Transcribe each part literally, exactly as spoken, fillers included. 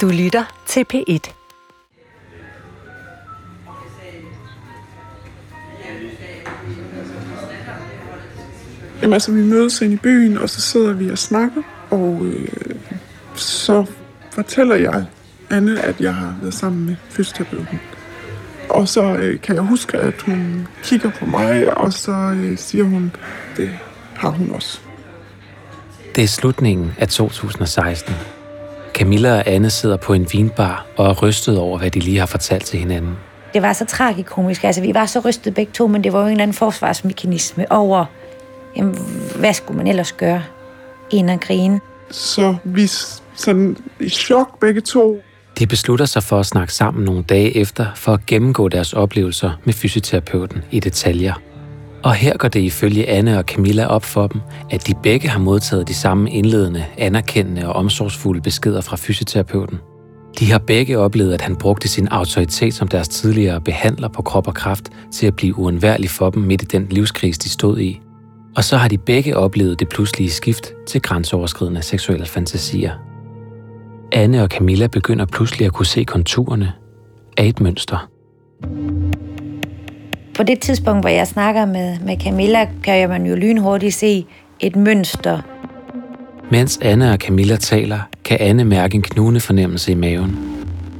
Du lytter til P et. Jamen altså, vi mødes ind i byen, og så sidder vi og snakker, og øh, så fortæller jeg Anne, at jeg har været sammen med fysioterapeuten. Og så øh, kan jeg huske, at hun kigger på mig, og så øh, siger hun, det har hun også. Det er slutningen af to tusind og seksten. Camilla og Anne sidder på en vinbar og er rystet over, hvad de lige har fortalt til hinanden. Det var så tragikomisk. Altså, vi var så rystet begge to, men det var jo en eller anden forsvarsmekanisme over, jamen, hvad skulle man ellers gøre end at grine. Så vi sådan i chok begge to. De beslutter sig for at snakke sammen nogle dage efter, for at gennemgå deres oplevelser med fysioterapeuten i detaljer. Og her går det ifølge Anne og Camilla op for dem, at de begge har modtaget de samme indledende, anerkendende og omsorgsfulde beskeder fra fysioterapeuten. De har begge oplevet, at han brugte sin autoritet som deres tidligere behandler på Krop og Kraft til at blive uundværlig for dem midt i den livskrise, de stod i. Og så har de begge oplevet det pludselige skift til grænseoverskridende seksuelle fantasier. Anne og Camilla begynder pludselig at kunne se konturerne af et mønster. På det tidspunkt, hvor jeg snakker med, med Camilla, kan jeg man jo lynhurtigt se et mønster. Mens Anne og Camilla taler, kan Anne mærke en knugende fornemmelse i maven.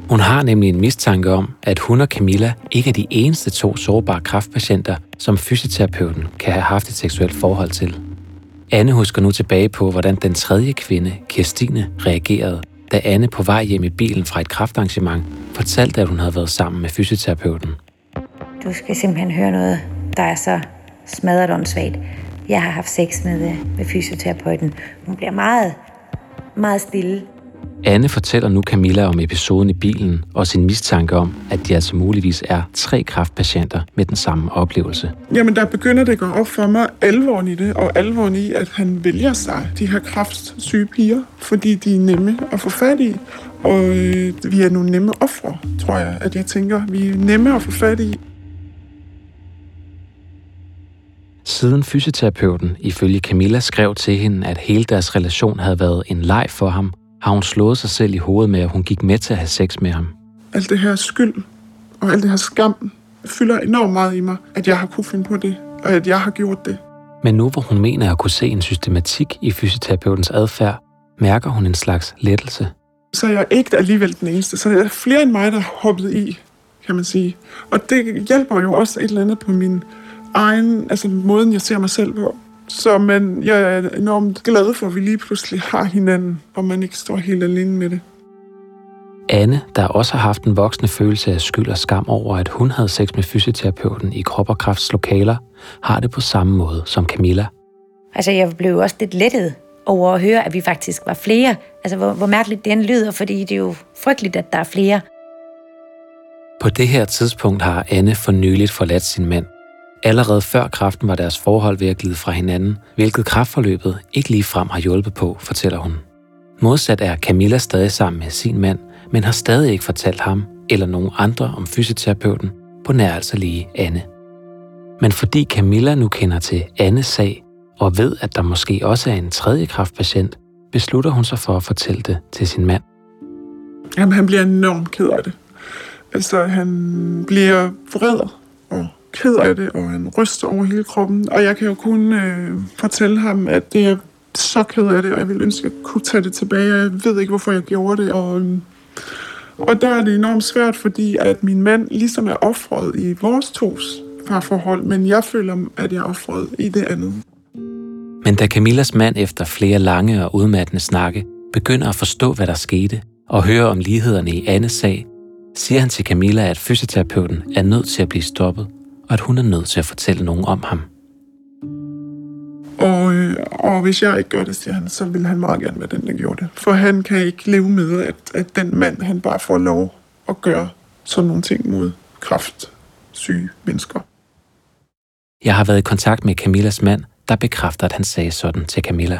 Hun har nemlig en mistanke om, at hun og Camilla ikke er de eneste to sårbare kræftpatienter, som fysioterapeuten kan have haft et seksuelt forhold til. Anne husker nu tilbage på, hvordan den tredje kvinde, Kirstine, reagerede, da Anne på vej hjem i bilen fra et kræftarrangement fortalte, at hun havde været sammen med fysioterapeuten. Du skal simpelthen høre noget, der er så smadret åndssvagt. Jeg har haft sex med, med fysioterapeuten. Hun bliver meget, meget stille. Anne fortæller nu Camilla om episoden i bilen og sin mistanke om, at de altså muligvis er tre kræftpatienter med den samme oplevelse. Jamen, der begynder det at gå op for mig alvoren i det, og alvoren i, at han vælger sig de her kræftsyge piger, fordi de er nemme at få fat i. Og øh, vi er nogle nemme ofre, tror jeg, at jeg tænker, vi er nemme at få fat i. Siden fysioterapeuten ifølge Camilla skrev til hende, at hele deres relation havde været en leg for ham, har hun slået sig selv i hovedet med, at hun gik med til at have sex med ham. Alt det her skyld og alt det her skam fylder enormt meget i mig, at jeg har kunnet finde på det, og at jeg har gjort det. Men nu hvor hun mener at kunne se en systematik i fysioterapeutens adfærd, mærker hun en slags lettelse. Så jeg er ikke alligevel den eneste, så der er flere end mig, der har hoppet i, kan man sige. Og det hjælper jo også et eller andet på min egen, altså måden jeg ser mig selv på. Så man, jeg er enormt glad for, at vi lige pludselig har hinanden, og man ikke står helt alene med det. Anne, der også har haft en voksende følelse af skyld og skam over, at hun havde sex med fysioterapeuten i Krop og Krafts lokaler, har det på samme måde som Camilla. Altså, jeg blev også lidt lettet over at høre, at vi faktisk var flere. Altså, hvor, hvor mærkeligt det end lyder, fordi det er jo frygteligt, at der er flere. På det her tidspunkt har Anne for nyligt forladt sin mand. Allerede før kræften var deres forhold ved at glide fra hinanden, hvilket kræftforløbet ikke ligefrem har hjulpet på, fortæller hun. Modsat er Camilla stadig sammen med sin mand, men har stadig ikke fortalt ham eller nogen andre om fysioterapeuten på nær altså lige Anne. Men fordi Camilla nu kender til Annes sag og ved, at der måske også er en tredje kræftpatient, beslutter hun sig for at fortælle det til sin mand. Jamen, han bliver enormt ked af det. Altså, han bliver vred og ked af det, og han ryster over hele kroppen. Og jeg kan jo kun øh, fortælle ham, at det er så ked af det, og jeg ville ønske, at jeg kunne tage det tilbage. Jeg ved ikke, hvorfor jeg gjorde det. Og, øh, og der er det enormt svært, fordi at min mand ligesom er offret i vores tos parforhold, men jeg føler, at jeg er offret i det andet. Men da Camillas mand efter flere lange og udmattende snakke begynder at forstå, hvad der skete, og høre om lighederne i Annes sag, siger han til Camilla, at fysioterapeuten er nødt til at blive stoppet, og at hun er nødt til at fortælle nogen om ham. Og, øh, og hvis jeg ikke gør det, siger han, så vil han meget gerne være den, der gjorde det. For han kan ikke leve med, at, at den mand, han bare får lov at gøre sådan nogle ting mod kræftsyge mennesker. Jeg har været i kontakt med Camillas mand, der bekræfter, at han sagde sådan til Camilla.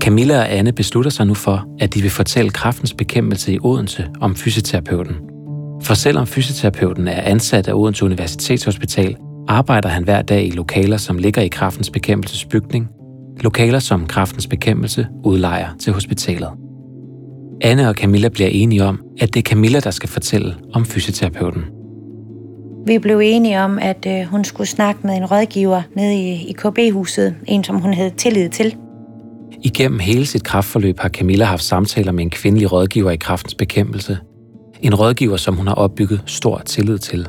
Camilla og Anne beslutter sig nu for, at de vil fortælle Kræftens Bekæmpelse i Odense om fysioterapeuten. For selvom fysioterapeuten er ansat af Odense Universitetshospital, arbejder han hver dag i lokaler, som ligger i Kræftens Bekæmpelses bygning. Lokaler, som Kræftens Bekæmpelse udlejer til hospitalet. Anne og Camilla bliver enige om, at det er Camilla, der skal fortælle om fysioterapeuten. Vi blev enige om, at hun skulle snakke med en rådgiver nede i K B-huset, en som hun havde tillid til. Igennem hele sit kræftforløb har Camilla haft samtaler med en kvindelig rådgiver i kræftens bekæmpelse. En rådgiver, som hun har opbygget stor tillid til.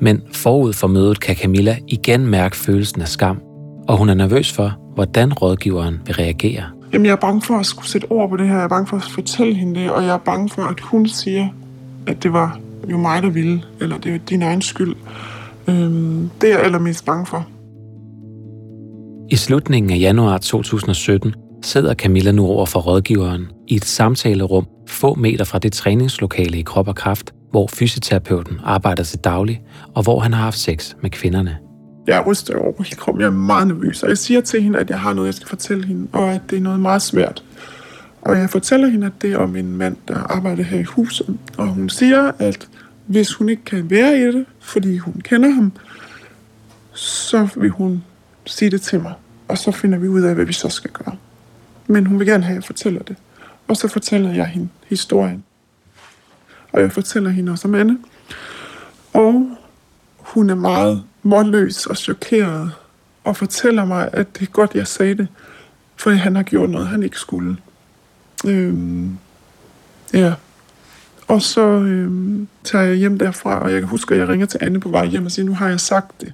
Men forud for mødet kan Camilla igen mærke følelsen af skam, og hun er nervøs for, hvordan rådgiveren vil reagere. Jamen, jeg er bange for at skulle sætte ord på det her, jeg er bange for at fortælle hende det, og jeg er bange for, at hun siger, at det var jo mig, der ville, eller det var din egen skyld. Øhm, det er jeg allermest bange for. I slutningen af januar to tusind og sytten sidder Camilla nu over for rådgiveren i et samtalerum få meter fra det træningslokale i Krop og Kraft, hvor fysioterapeuten arbejder til daglig, og hvor han har haft sex med kvinderne. Jeg ryster over på hele kroppen, jeg er meget nervøs, og jeg siger til hende, at jeg har noget, jeg skal fortælle hende, og at det er noget meget svært. Og jeg fortæller hende, at det er om en mand, der arbejder her i huset, og hun siger, at hvis hun ikke kan være i det, fordi hun kender ham, så vil hun sige det til mig, og så finder vi ud af, hvad vi så skal gøre. Men hun vil gerne have, at jeg fortæller det. Og så fortæller jeg hende historien. Og jeg fortæller hende også om Anne. Og hun er meget målløs og chokeret, og fortæller mig, at det er godt, jeg sagde det, for han har gjort noget, han ikke skulle. Øhm, ja. Og så øhm, tager jeg hjem derfra, og jeg kan huske, at jeg ringer til Anne på vej hjem og siger, nu har jeg sagt det.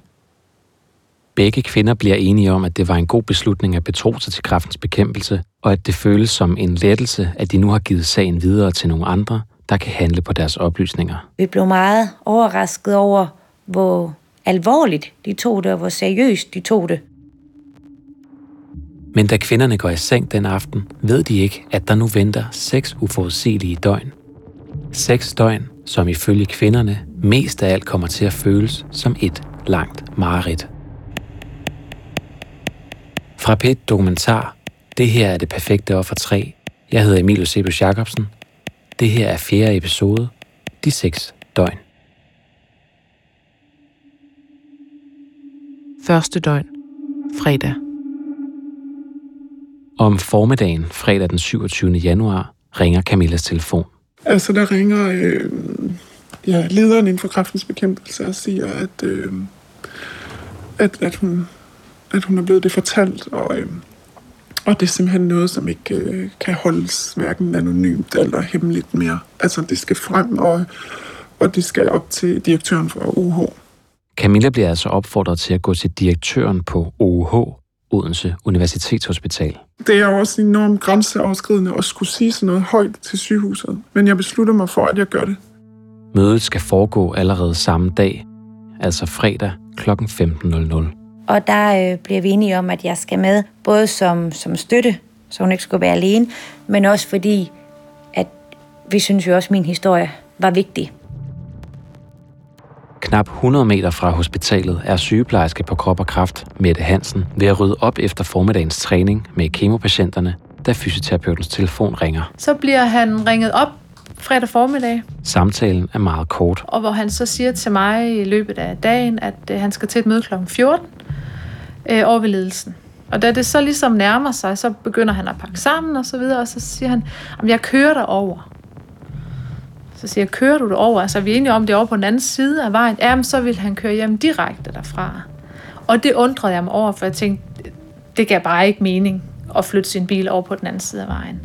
Begge kvinder bliver enige om, at det var en god beslutning at betro sig til kræftens bekæmpelse, og at det føles som en lettelse, at de nu har givet sagen videre til nogle andre, der kan handle på deres oplysninger. Vi blev meget overrasket over, hvor alvorligt de tog det, og hvor seriøst de tog det. Men da kvinderne går i seng den aften, ved de ikke, at der nu venter seks uforudsigelige døgn. Seks døgn, som ifølge kvinderne mest af alt kommer til at føles som et langt mareridt. Fra P et Dokumentar. Det her er Det perfekte offer tre. Jeg hedder Emil Sebus Jacobsen. Det her er fjerde episode. De seks døgn. Første døgn. Fredag. Om formiddagen, fredag den syvogtyvende januar, ringer Camillas telefon. Altså, der ringer øh, ja, lederen inden for kræftens bekæmpelse og siger, at, øh, at, at, hun, at hun er blevet det fortalt, og, øh, og det er simpelthen noget, som ikke øh, kan holdes hverken anonymt eller hemmeligt mere. Altså, det skal frem, og, og det skal op til direktøren for O U H. Camilla bliver altså opfordret til at gå til direktøren på O U H, Odense Universitetshospital. Det er jo også enormt grænseoverskridende at skulle sige sådan noget højt til sygehuset, men jeg beslutter mig for, at jeg gør det. Mødet skal foregå allerede samme dag, altså fredag klokken femten. Og der øh, bliver vi enige om, at jeg skal med, både som, som støtte, så hun ikke skulle være alene, men også fordi, at vi synes jo også, at min historie var vigtig. Knap hundrede meter fra hospitalet er sygeplejerske på Krop og Kraft, Mette Hansen, ved at rydde op efter formiddagens træning med kemopatienterne, da fysioterapeutens telefon ringer. Så bliver han ringet op fredag formiddag. Samtalen er meget kort. Og hvor han så siger til mig i løbet af dagen, at han skal til et møde klokken fjorten øh, over ved ledelsen. Og da det så ligesom nærmer sig, så begynder han at pakke sammen og så videre, og så siger han, at jeg kører derover. Så siger jeg, kører du det over? Altså, vi er enige om, det over på den anden side af vejen. Jamen, så ville han køre hjem direkte derfra. Og det undrede jeg mig over, for jeg tænkte, det gav bare ikke mening at flytte sin bil over på den anden side af vejen.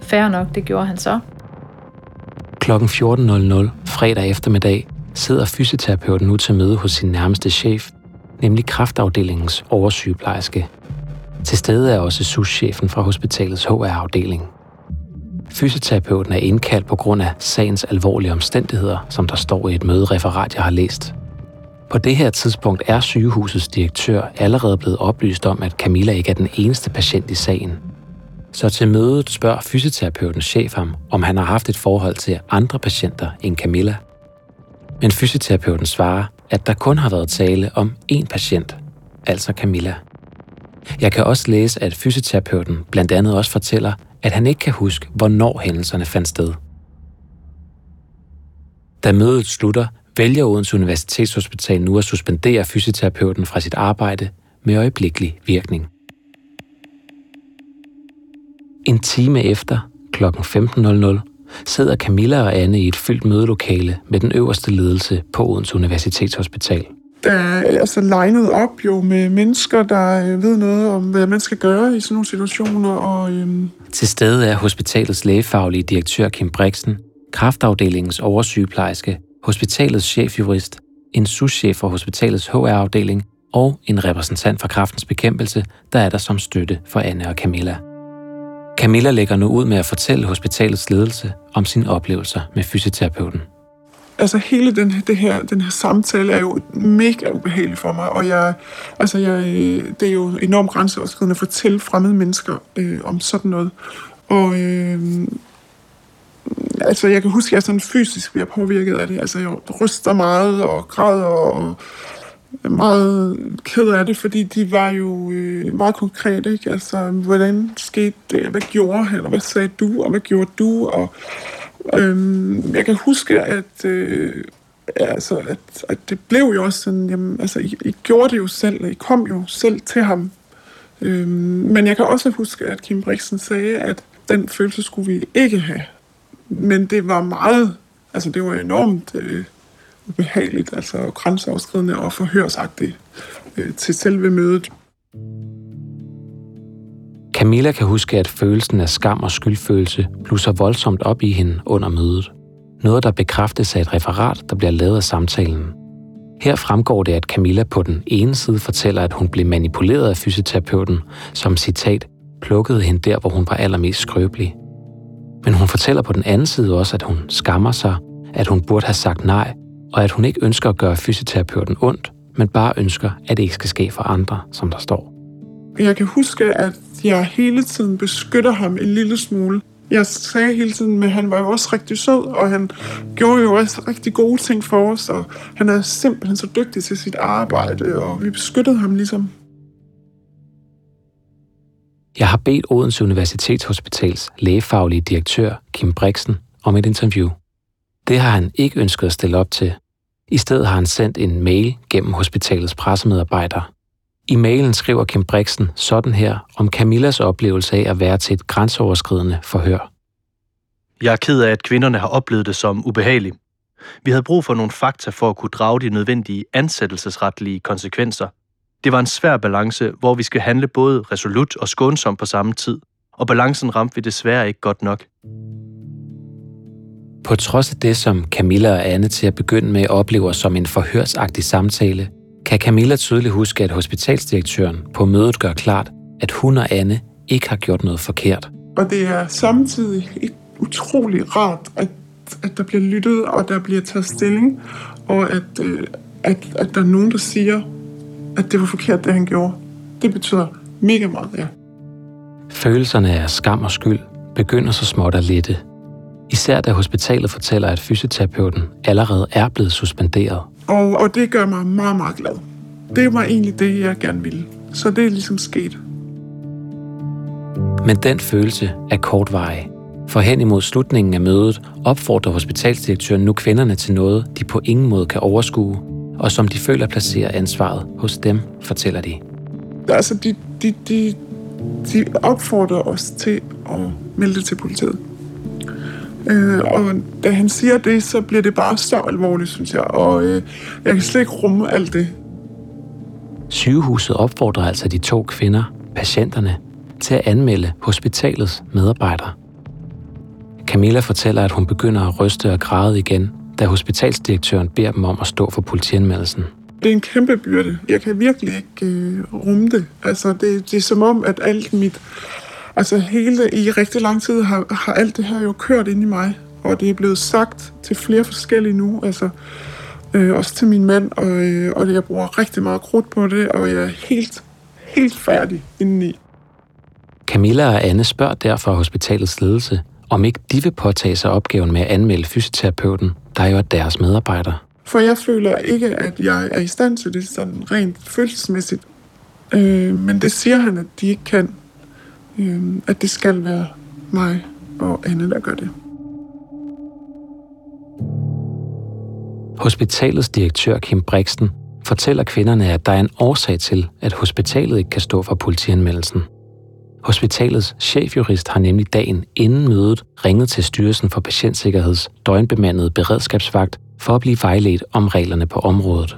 Fair nok, det gjorde han så. Klokken fjorten fredag eftermiddag sidder fysioterapeuten nu til møde hos sin nærmeste chef, nemlig kræftafdelingens oversygeplejerske. Til stede er også souschefen fra hospitalets H R-afdeling. Fysioterapeuten er indkaldt på grund af sagens alvorlige omstændigheder, som der står i et mødereferat, jeg har læst. På det her tidspunkt er sygehusets direktør allerede blevet oplyst om, at Camilla ikke er den eneste patient i sagen. Så til mødet spørger fysioterapeutens chef ham, om han har haft et forhold til andre patienter end Camilla. Men fysioterapeuten svarer, at der kun har været tale om én patient, altså Camilla. Jeg kan også læse, at fysioterapeuten blandt andet også fortæller, at han ikke kan huske, hvornår hændelserne fandt sted. Da mødet slutter, vælger Odense Universitetshospital nu at suspendere fysioterapeuten fra sit arbejde med øjeblikkelig virkning. En time efter, kl. klokken femten sidder Camilla og Anne i et fyldt mødelokale med den øverste ledelse på Odense Universitetshospital. Der er altså linet op jo med mennesker, der ved noget om, hvad man skal gøre i sådan nogle situationer. Og, øhm... Til stede er hospitalets lægefaglige direktør Kim Brixen, kræftafdelingens oversygeplejerske, hospitalets chefjurist, en souschef for hospitalets H R-afdeling og en repræsentant for Kræftens Bekæmpelse, der er der som støtte for Anne og Camilla. Camilla lægger nu ud med at fortælle hospitalets ledelse om sine oplevelser med fysioterapeuten. Altså hele den, det her, den her samtale er jo mega ubehagelig for mig, og jeg, altså jeg, det er jo enormt grænseoverskridende at fortælle fremmede mennesker øh, om sådan noget. Og øh, altså jeg kan huske, at jeg sådan fysisk bliver påvirket af det. Altså jeg ryster meget og græder og er meget ked af det, fordi de var jo øh, meget konkrete, ikke? Altså hvordan skete det, hvad gjorde han, og hvad sagde du, og hvad gjorde du, og... Øhm, jeg kan huske, at, øh, altså, at, at det blev jo også sådan, jamen, altså, I, I gjorde det jo selv, og I kom jo selv til ham. Øhm, men jeg kan også huske, at Kim Brixen sagde, at den følelse skulle vi ikke have. Men det var meget, altså det var enormt øh, ubehageligt, altså grænseoverskridende og forhørsagtigt øh, til selve mødet. Camilla kan huske, at følelsen af skam og skyldfølelse blusser voldsomt op i hende under mødet. Noget, der bekræftes af et referat, der bliver lavet af samtalen. Her fremgår det, at Camilla på den ene side fortæller, at hun blev manipuleret af fysioterapeuten, som citat, plukkede hende der, hvor hun var allermest skrøbelig. Men hun fortæller på den anden side også, at hun skammer sig, at hun burde have sagt nej, og at hun ikke ønsker at gøre fysioterapeuten ondt, men bare ønsker, at det ikke skal ske for andre, som der står. Jeg kan huske, at jeg hele tiden beskytter ham en lille smule. Jeg sagde hele tiden, at han var jo også rigtig sød, og han gjorde jo også rigtig gode ting for os, og han er simpelthen så dygtig til sit arbejde, og vi beskyttede ham ligesom. Jeg har bedt Odense Universitetshospitals lægefaglige direktør, Kim Brixen, om et interview. Det har han ikke ønsket at stille op til. I stedet har han sendt en mail gennem hospitalets pressemedarbejder. I mailen skriver Kim Brixen sådan her om Camillas oplevelse af at være til et grænseoverskridende forhør. Jeg er ked af, at kvinderne har oplevet det som ubehageligt. Vi havde brug for nogle fakta for at kunne drage de nødvendige ansættelsesretlige konsekvenser. Det var en svær balance, hvor vi skal handle både resolut og skånsomt på samme tid, og balancen ramte vi desværre ikke godt nok. På trods af det, som Camilla og Anne til at begynde med oplever som en forhørsagtig samtale, kan Camilla tydeligt huske, at hospitalsdirektøren på mødet gør klart, at hun og Anne ikke har gjort noget forkert. Og det er samtidig et utrolig rart, at, at der bliver lyttet, og der bliver taget stilling, og at, at, at der er nogen, der siger, at det var forkert, det han gjorde. Det betyder mega meget, ja. Følelserne af skam og skyld begynder så småt at lette. Især da hospitalet fortæller, at fysioterapeuten allerede er blevet suspenderet. Og, og det gør mig meget, meget glad. Det var egentlig det, jeg gerne ville. Så det er ligesom sket. Men den følelse er kortvarig. For hen imod slutningen af mødet opfordrer hospitalsdirektøren nu kvinderne til noget, de på ingen måde kan overskue, og som de føler placerer ansvaret hos dem, fortæller de. Altså, de, de, de, de opfordrer os til at melde det til politiet. Øh, og da han siger det, så bliver det bare så alvorligt, synes jeg, og øh, jeg kan slet ikke rumme alt det. Sygehuset opfordrer altså de to kvinder, patienterne, til at anmelde hospitalets medarbejdere. Camilla fortæller, at hun begynder at ryste og græde igen, da hospitalsdirektøren beder dem om at stå for politianmeldelsen. Det er en kæmpe byrde. Jeg kan virkelig ikke øh, rumme det. Altså, det. Det er som om, at alt mit... Altså hele i rigtig lang tid har, har alt det her jo kørt ind i mig, og det er blevet sagt til flere forskellige nu, altså øh, også til min mand, og, øh, og jeg bruger rigtig meget krudt på det, og jeg er helt, helt færdig indeni. Camilla og Anne spørger derfor hospitalets ledelse, om ikke de vil påtage sig opgaven med at anmelde fysioterapeuten, der jo er deres medarbejder. For jeg føler ikke, at jeg er i stand til det sådan rent følelsesmæssigt, øh, men det siger han, at de ikke kan. At det skal være mig og Anne, der gør det. Hospitalets direktør Kim Brixen fortæller kvinderne, at der er en årsag til, at hospitalet ikke kan stå for politianmeldelsen. Hospitalets chefjurist har nemlig dagen inden mødet ringet til Styrelsen for Patientsikkerheds døgnbemandede beredskabsvagt for at blive vejledt om reglerne på området.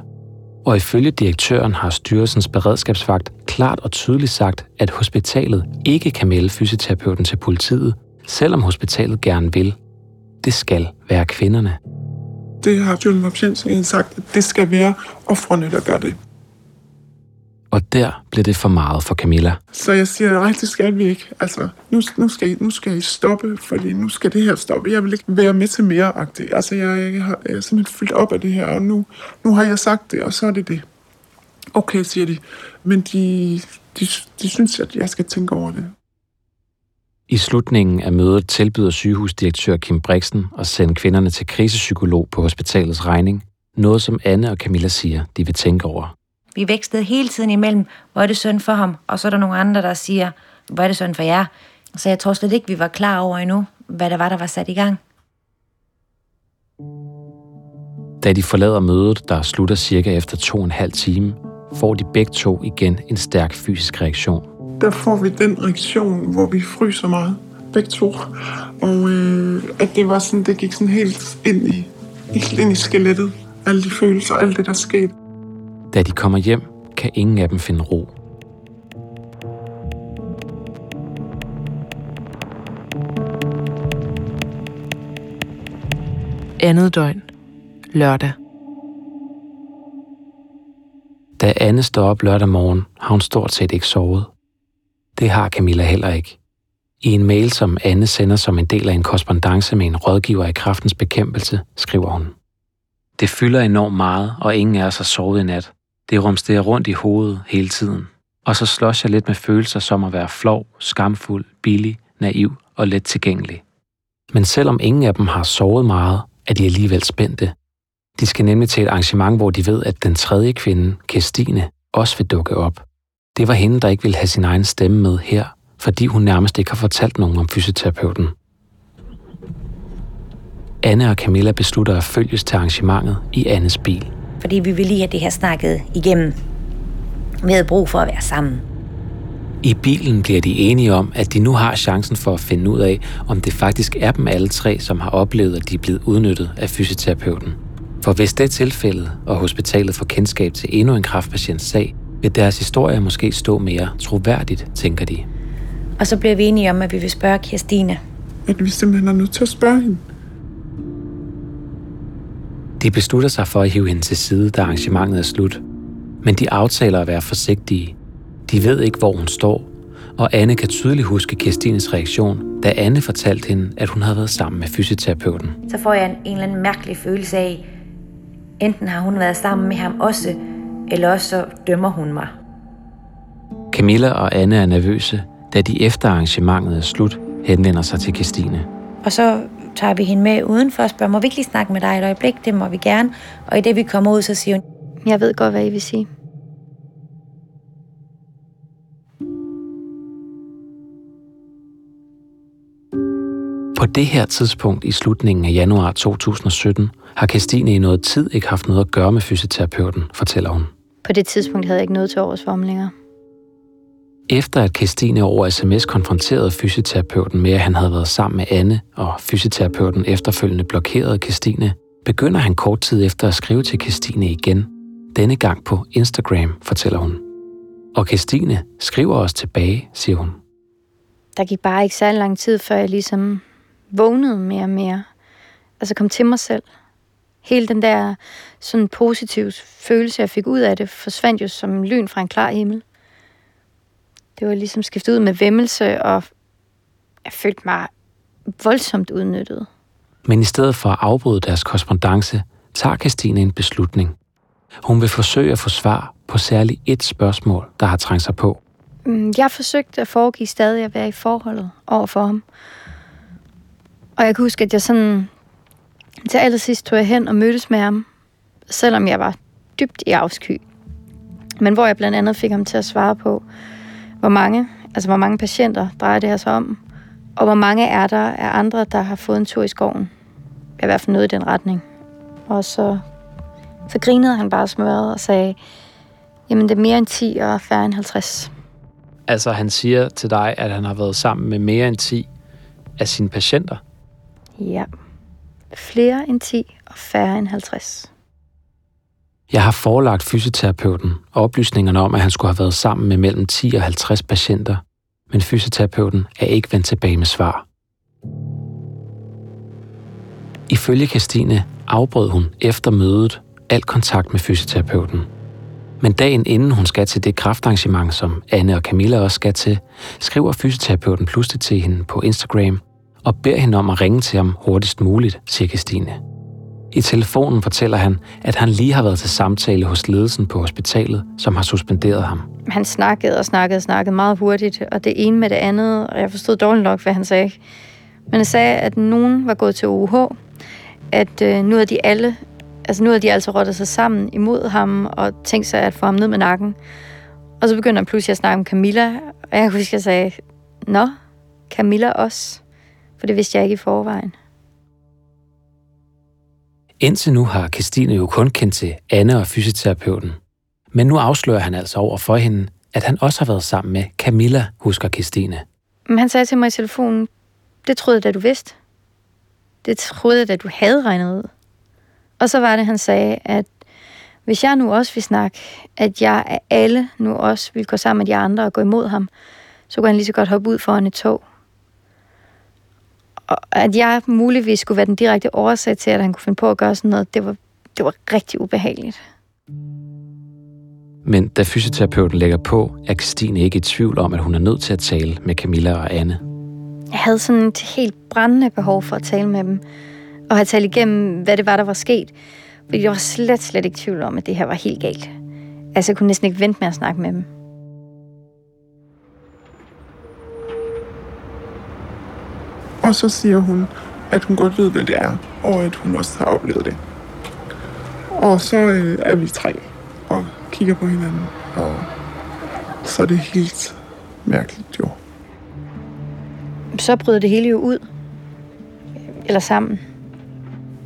Og ifølge direktøren har styrelsens beredskabsvagt klart og tydeligt sagt, at hospitalet ikke kan melde fysioterapeuten til politiet, selvom hospitalet gerne vil. Det skal være kvinderne. Det har Styrelsen for Patientsikkerhed sagt, at det skal være ofrene, der gør det. Og der blev det for meget for Camilla. Så jeg siger, nej, det skal vi ikke. Altså, nu, nu, skal I, nu skal I stoppe, fordi nu skal det her stoppe. Jeg vil ikke være med til mere-agtigt. Altså, jeg, jeg, har, jeg er simpelthen fyldt op af det her, og nu, nu har jeg sagt det, og så er det det. Okay, siger de. Men de, de, de synes, at jeg skal tænke over det. I slutningen af mødet tilbyder sygehusdirektør Kim Brixen at sende kvinderne til krisepsykolog på hospitalets regning. Noget, som Anne og Camilla siger, de vil tænke over. Vi vækstede hele tiden imellem, hvor er det synd for ham, og så er der nogle andre, der siger, hvor er det synd for jer. Så jeg tror slet ikke, vi var klar over endnu, hvad der var, der var sat i gang. Da de forlader mødet, der slutter cirka efter to og en halv time, får de begge to igen en stærk fysisk reaktion. Der får vi den reaktion, hvor vi fryser meget, begge to. Og øh, at det var sådan, det gik sådan helt ind i, helt ind i skelettet, alle de følelser, alt det, der skete. Da de kommer hjem, kan ingen af dem finde ro. Andet døgn. Lørdag. Da Anne står op lørdag morgen, har hun stort set ikke sovet. Det har Camilla heller ikke. I en mail, som Anne sender som en del af en korrespondance med en rådgiver i Kræftens Bekæmpelse, skriver hun: Det fylder enormt meget, og ingen af os har sovet i nat. Det rumsterer rundt i hovedet hele tiden. Og så slås jeg lidt med følelser som at være flov, skamfuld, billig, naiv og let tilgængelig. Men selvom ingen af dem har sovet meget, er de alligevel spændte. De skal nemlig til et arrangement, hvor de ved, at den tredje kvinde, Kirstine, også vil dukke op. Det var hende, der ikke ville have sin egen stemme med her, fordi hun nærmest ikke har fortalt nogen om fysioterapeuten. Anne og Camilla beslutter at følges til arrangementet i Annes bil. Fordi vi vil lige have det her snakket igennem. Vi havde brug for at være sammen. I bilen bliver de enige om, at de nu har chancen for at finde ud af, om det faktisk er dem alle tre, som har oplevet, at de er blevet udnyttet af fysioterapeuten. For hvis det er tilfældet, og hospitalet får kendskab til endnu en kræftpatients sag, vil deres historie måske stå mere troværdigt, tænker de. Og så bliver vi enige om, at vi vil spørge Kirstine. At vi simpelthen er nødt til at spørge hende. De beslutter sig for at hive hende til side, da arrangementet er slut. Men de aftaler at være forsigtige. De ved ikke, hvor hun står. Og Anne kan tydeligt huske Kirstines reaktion, da Anne fortalte hende, at hun havde været sammen med fysioterapeuten. Så får jeg en, en eller anden mærkelig følelse af, enten har hun været sammen med ham også, eller også så dømmer hun mig. Camilla og Anne er nervøse, da de efter arrangementet er slut, henvender sig til Kirstine. Og så tager vi hende med udenfor og spørger, må vi ikke lige snakke med dig et øjeblik? Det må vi gerne. Og i det, vi kommer ud, så siger hun, jeg ved godt, hvad I vil sige. På det her tidspunkt i slutningen af januar to tusind og sytten, har Kirstine i noget tid ikke haft noget at gøre med fysioterapeuten, fortæller hun. På det tidspunkt havde jeg ikke noget til årets form længere. Efter at Kirstine over sms konfronterede fysioterapeuten med, at han havde været sammen med Anne, og fysioterapeuten efterfølgende blokerede Kirstine, begynder han kort tid efter at skrive til Kirstine igen. Denne gang på Instagram, fortæller hun. Og Kirstine skriver også tilbage, siger hun. Der gik bare ikke særlig lang tid, før jeg ligesom vågnede mere og mere. Altså kom til mig selv. Hele den der sådan positive følelse, jeg fik ud af det, forsvandt jo som lyn fra en klar himmel. Det var ligesom skiftet ud med væmmelse, og jeg følte mig voldsomt udnyttet. Men i stedet for at afbryde deres korrespondance, tager Kirstine en beslutning. Hun vil forsøge at få svar på særligt et spørgsmål, der har trængt sig på. Jeg forsøgte at foregive stadig at være i forholdet over for ham. Og jeg kan huske, at jeg sådan til allersidst tog jeg hen og mødtes med ham, selvom jeg var dybt i afsky. Men hvor jeg blandt andet fik ham til at svare på, Hvor mange, altså hvor mange patienter drejer det her sig om, og hvor mange er der af andre, der har fået en tur i skoven. Jeg er i hvert fald noget i den retning. Og så, så grinede han bare smørret og sagde, jamen det er mere end ti og færre end halvtreds. Altså, han siger til dig, at han har været sammen med mere end ti af sine patienter. Ja. Flere end ti og færre end halvtreds. Jeg har forelagt fysioterapeuten oplysningerne om, at han skulle have været sammen med mellem ti og halvtreds patienter, men fysioterapeuten er ikke vendt tilbage med svar. Ifølge Kirstine afbrød hun efter mødet al kontakt med fysioterapeuten. Men dagen inden hun skal til det kræftarrangement, som Anne og Camilla også skal til, skriver fysioterapeuten pludselig til hende på Instagram og beder hende om at ringe til ham hurtigst muligt, siger Kirstine. I telefonen fortæller han, at han lige har været til samtale hos ledelsen på hospitalet, som har suspenderet ham. Han snakkede og snakkede og snakkede meget hurtigt, og det ene med det andet, og jeg forstod dårligt nok, hvad han sagde. Men han sagde, at nogen var gået til O U H, at øh, nu er de alle, altså nu havde de altså rottet sig sammen imod ham og tænkt sig at få ham ned med nakken. Og så begynder han pludselig at snakke om Camilla, og jeg husker, jeg sagde, nå, Camilla også, for det vidste jeg ikke i forvejen. Indtil nu har Kirstine jo kun kendt til Anne og fysioterapeuten. Men nu afslører han altså over for hende, at han også har været sammen med Camilla, husker Kirstine. Men han sagde til mig i telefonen, det troede jeg da, du vidste. Det troede jeg da, du havde regnet ud. Og så var det, han sagde, at hvis jeg nu også vil snakke, at jeg af alle nu også vil gå sammen med de andre og gå imod ham, så kunne han lige så godt hoppe ud foran et tog. Og at jeg muligvis skulle være den direkte årsag til, at han kunne finde på at gøre sådan noget, det var, det var rigtig ubehageligt. Men da fysioterapeuten lægger på, er Kirstine ikke i tvivl om, at hun er nødt til at tale med Camilla og Anne. Jeg havde sådan et helt brændende behov for at tale med dem, og have talt igennem, hvad det var, der var sket. Fordi jeg var slet, slet ikke tvivl om, at det her var helt galt. Altså, jeg kunne næsten ikke vente med at snakke med dem. Og så siger hun, at hun godt ved, hvad det er, og at hun også har oplevet det. Og så øh, er vi tre og kigger på hinanden, og så er det helt mærkeligt jo. Så bryder det hele jo ud. Eller sammen.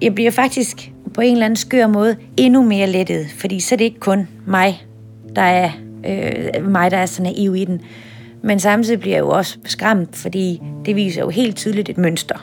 Jeg bliver faktisk på en eller anden skør måde endnu mere lettet, fordi så er det ikke kun mig, der er, øh, mig, der er så naiv i den. Men samtidig bliver jeg jo også skræmt, fordi det viser jo helt tydeligt et mønster.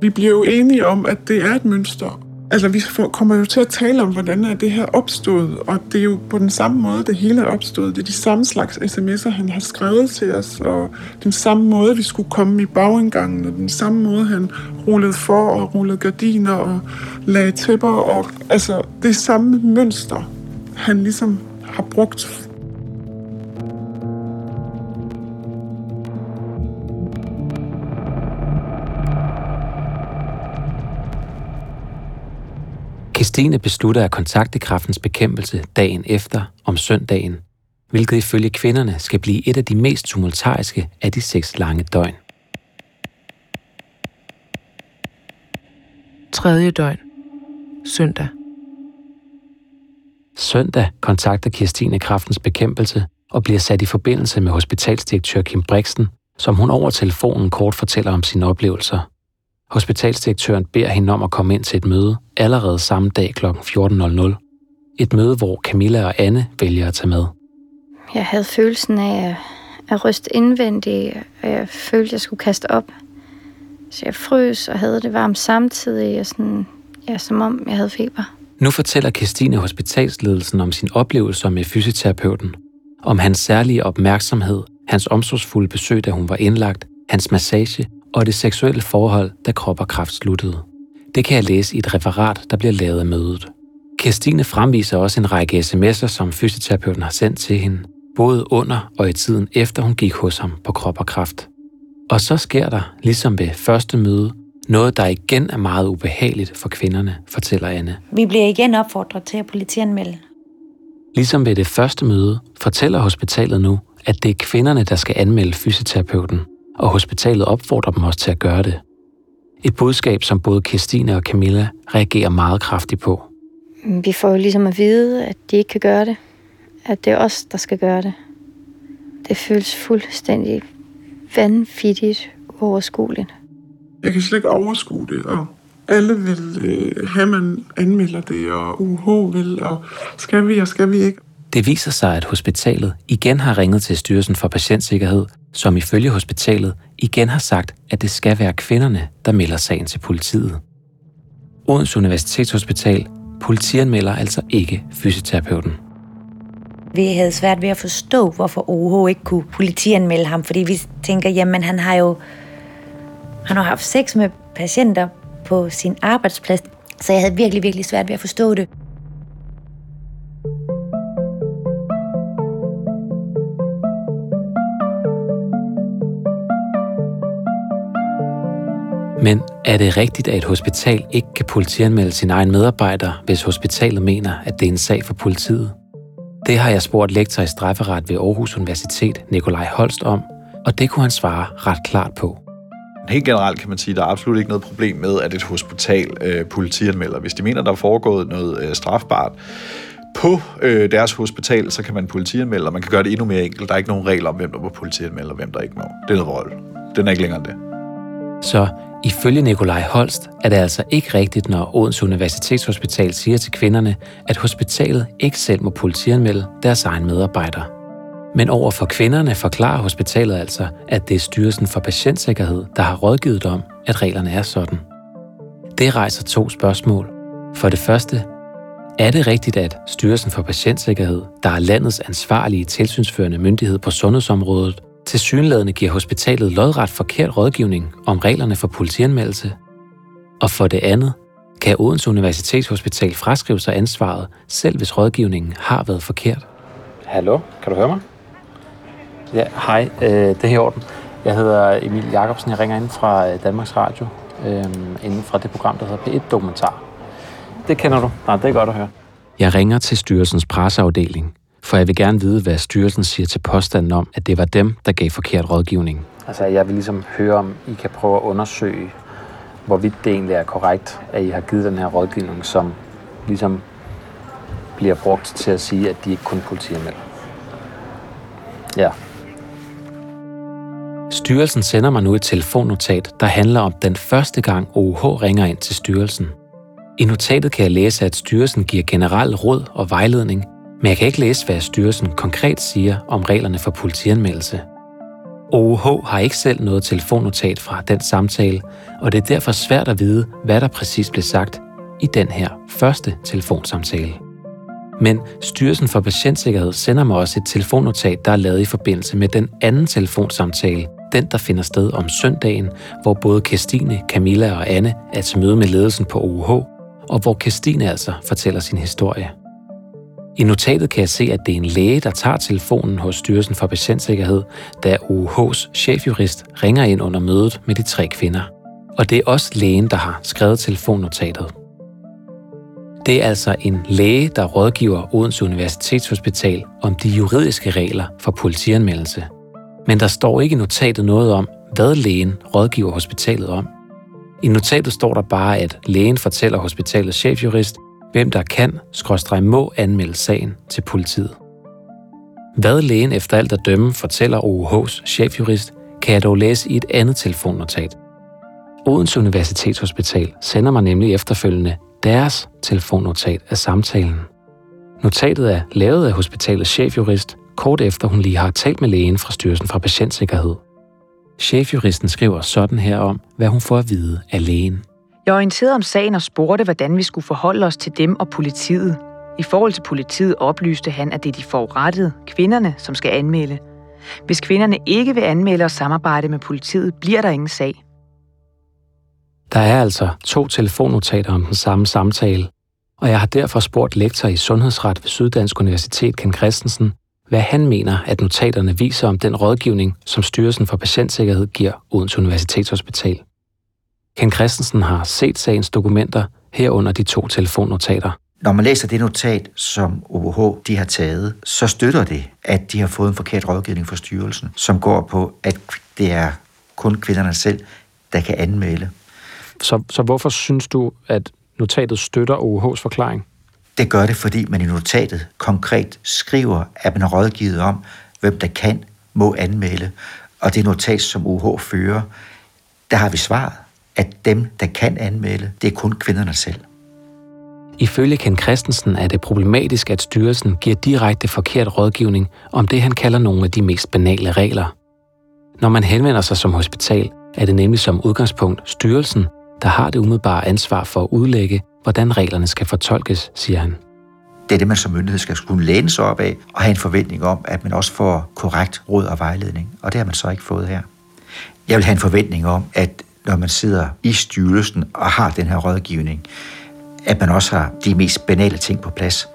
Vi bliver jo enige om, at det er et mønster. Altså, vi kommer jo til at tale om, hvordan er det her opstået, og det er jo på den samme måde, det hele er opstået. Det er de samme slags sms'er, han har skrevet til os, og den samme måde, vi skulle komme i bagindgangen, og den samme måde, han rullede for og rullede gardiner og lagde tæpper, og altså, det er samme mønster, han ligesom har brugt. Kirstine beslutter at kontakte Kræftens Bekæmpelse dagen efter om søndagen, hvilket ifølge kvinderne skal blive et af de mest tumultariske af de seks lange døgn. Tredje døgn. Søndag. Søndag kontakter Kirstine Kræftens Bekæmpelse og bliver sat i forbindelse med hospitalsdirektør Kim Brixen, som hun over telefonen kort fortæller om sine oplevelser. Hospitalsdirektøren beder hende om at komme ind til et møde allerede samme dag klokken fjorten. Et møde, hvor Camilla og Anne vælger at tage med. Jeg havde følelsen af at ryste indvendigt, og jeg følte, at jeg skulle kaste op. Så jeg frøs og havde det varmt samtidig, og sådan, ja, som om jeg havde feber. Nu fortæller Kirstine hospitalsledelsen om sin oplevelse med fysioterapeuten, om hans særlige opmærksomhed, hans omsorgsfulde besøg, da hun var indlagt, hans massage og det seksuelle forhold, da Krop og Kraft sluttede. Det kan jeg læse i et referat, der bliver lavet af mødet. Kirstine fremviser også en række sms'er, som fysioterapeuten har sendt til hende, både under og i tiden efter hun gik hos ham på Krop og Kraft. Og så sker der, ligesom ved første møde, noget, der igen er meget ubehageligt for kvinderne, fortæller Anne. Vi bliver igen opfordret til at politianmelde. Ligesom ved det første møde, fortæller hospitalet nu, at det er kvinderne, der skal anmelde fysioterapeuten, og hospitalet opfordrer dem også til at gøre det. Et budskab, som både Kirstine og Camilla reagerer meget kraftigt på. Vi får jo ligesom at vide, at de ikke kan gøre det. At det er os, der skal gøre det. Det føles fuldstændig vanvittigt uoverskueligt. Jeg kan slet ikke overskue det, og alle vil øh, have, man anmelder det, og U H vil, og skal vi, og skal vi ikke. Det viser sig, at hospitalet igen har ringet til Styrelsen for Patientsikkerhed, som ifølge hospitalet igen har sagt, at det skal være kvinderne, der melder sagen til politiet. Odense Universitetshospital politianmelder altså ikke fysioterapeuten. Vi havde svært ved at forstå, hvorfor O H ikke kunne politianmelde ham, fordi vi tænker, jamen han har jo han har haft sex med patienter på sin arbejdsplads, så jeg havde virkelig, virkelig svært ved at forstå det. Men er det rigtigt, at et hospital ikke kan politianmelde sine egne medarbejdere, hvis hospitalet mener, at det er en sag for politiet? Det har jeg spurgt lektor i strafferet ved Aarhus Universitet, Nikolaj Holst, om, og det kunne han svare ret klart på. Helt generelt kan man sige, at der er absolut ikke noget problem med, at et hospital øh, politianmelder. Hvis de mener, der er foregået noget øh, strafbart på øh, deres hospital, så kan man politianmelde, og man kan gøre det endnu mere enkelt. Der er ikke nogen regler om, hvem der må politianmelde, og hvem der ikke må. Det er noget vold. Den er ikke længere end det. Så ifølge Nikolaj Holst er det altså ikke rigtigt, når Odense Universitetshospital siger til kvinderne, at hospitalet ikke selv må politianmelde deres egen medarbejdere. Men over for kvinderne forklarer hospitalet altså, at det er Styrelsen for Patientsikkerhed, der har rådgivet om, at reglerne er sådan. Det rejser to spørgsmål. For det første, er det rigtigt, at Styrelsen for Patientsikkerhed, der er landets ansvarlige tilsynsførende myndighed på sundhedsområdet, tilsyneladende giver hospitalet lodret forkert rådgivning om reglerne for politianmeldelse? Og for det andet, kan Odense Universitetshospital fraskrive sig ansvaret, selv hvis rådgivningen har været forkert? Hallo, kan du høre mig? Ja, hej, øh, det er her orden. Jeg hedder Emil Jacobsen, jeg ringer ind fra Danmarks Radio, øh, inden fra det program, der hedder P et Dokumentar. Det kender du? Nej, det er godt at høre. Jeg ringer til styrelsens presseafdeling, for jeg vil gerne vide, hvad styrelsen siger til påstanden om, at det var dem, der gav forkert rådgivning. Altså, jeg vil ligesom høre, om I kan prøve at undersøge, hvorvidt det egentlig er korrekt, at I har givet den her rådgivning, som ligesom bliver brugt til at sige, at de ikke kun politianmelder. Ja. Styrelsen sender mig nu et telefonnotat, der handler om den første gang O U H ringer ind til styrelsen. I notatet kan jeg læse, at styrelsen giver generel råd og vejledning, men jeg kan ikke læse, hvad styrelsen konkret siger om reglerne for politianmeldelse. O U H har ikke selv noget telefonnotat fra den samtale, og det er derfor svært at vide, hvad der præcis blev sagt i den her første telefonsamtale. Men Styrelsen for Patientsikkerhed sender mig også et telefonnotat, der er lavet i forbindelse med den anden telefonsamtale, den der finder sted om søndagen, hvor både Kirstine, Camilla og Anne er til møde med ledelsen på O U H, og hvor Kirstine altså fortæller sin historie. I notatet kan jeg se, at det er en læge, der tager telefonen hos Styrelsen for Patientsikkerhed, da O U H's chefjurist ringer ind under mødet med de tre kvinder. Og det er også lægen, der har skrevet telefonnotatet. Det er altså en læge, der rådgiver Odense Universitetshospital om de juridiske regler for politianmeldelse. Men der står ikke i notatet noget om, hvad lægen rådgiver hospitalet om. I notatet står der bare, at lægen fortæller hospitalets chefjurist, hvem der kan, skråstreg må anmelde sagen til politiet. Hvad lægen efter alt at dømme fortæller O U H's chefjurist, kan jeg dog læse i et andet telefonnotat. Odense Universitetshospital sender mig nemlig efterfølgende deres telefonnotat af samtalen. Notatet er lavet af hospitalets chefjurist, kort efter hun lige har talt med lægen fra Styrelsen for Patientsikkerhed. Chefjuristen skriver sådan her om, hvad hun får at vide af lægen. Jeg orienterede om sagen og spurgte, hvordan vi skulle forholde os til dem og politiet. I forhold til politiet oplyste han, at det er de forurettede, kvinderne, som skal anmelde. Hvis kvinderne ikke vil anmelde og samarbejde med politiet, bliver der ingen sag. Der er altså to telefonnotater om den samme samtale, og jeg har derfor spurgt lektor i sundhedsret ved Syddansk Universitet, Ken Christensen, hvad han mener, at notaterne viser om den rådgivning, som Styrelsen for Patientsikkerhed giver Odense Universitetshospital. Ken Christensen har set sagens dokumenter, herunder de to telefonnotater. Når man læser det notat, som O U H de har taget, så støtter det, at de har fået en forkert rådgivning fra styrelsen, som går på, at det er kun kvinderne selv, der kan anmelde. Så, så hvorfor synes du, at notatet støtter O U H's forklaring? Det gør det, fordi man i notatet konkret skriver, at man er rådgivet om, hvem der kan, må anmelde. Og det notat, som O U H fører, der har vi svaret, at dem, der kan anmelde, det er kun kvinderne selv. Ifølge Ken Christensen er det problematisk, at styrelsen giver direkte forkert rådgivning om det, han kalder nogle af de mest banale regler. Når man henvender sig som hospital, er det nemlig som udgangspunkt styrelsen, der har det umiddelbare ansvar for at udlægge, hvordan reglerne skal fortolkes, siger han. Det er det, man som myndighed skal kunne læne sig op af og have en forventning om, at man også får korrekt råd og vejledning, og det har man så ikke fået her. Jeg vil have en forventning om, at når man sidder i styrelsen og har den her rådgivning, at man også har de mest banale ting på plads.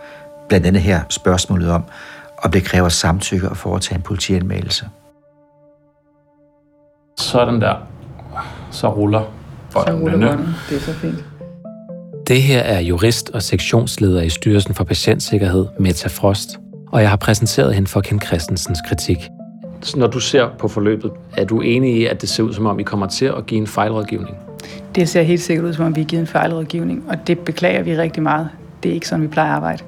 Blandt andet her spørgsmålet om, om det kræver samtykke at foretage en politianmeldelse. Sådan der. Så ruller bolden. Så ruller bolden. Det er så fint. Det her er jurist og sektionsleder i Styrelsen for Patientsikkerhed, Meta Frost, og jeg har præsenteret hende for Ken Christensens kritik. Når du ser på forløbet, er du enig i, at det ser ud som om, I kommer til at give en fejlrådgivning? Det ser helt sikkert ud som om, vi har givet en fejlrådgivning, og det beklager vi rigtig meget. Det er ikke sådan, vi plejer at arbejde.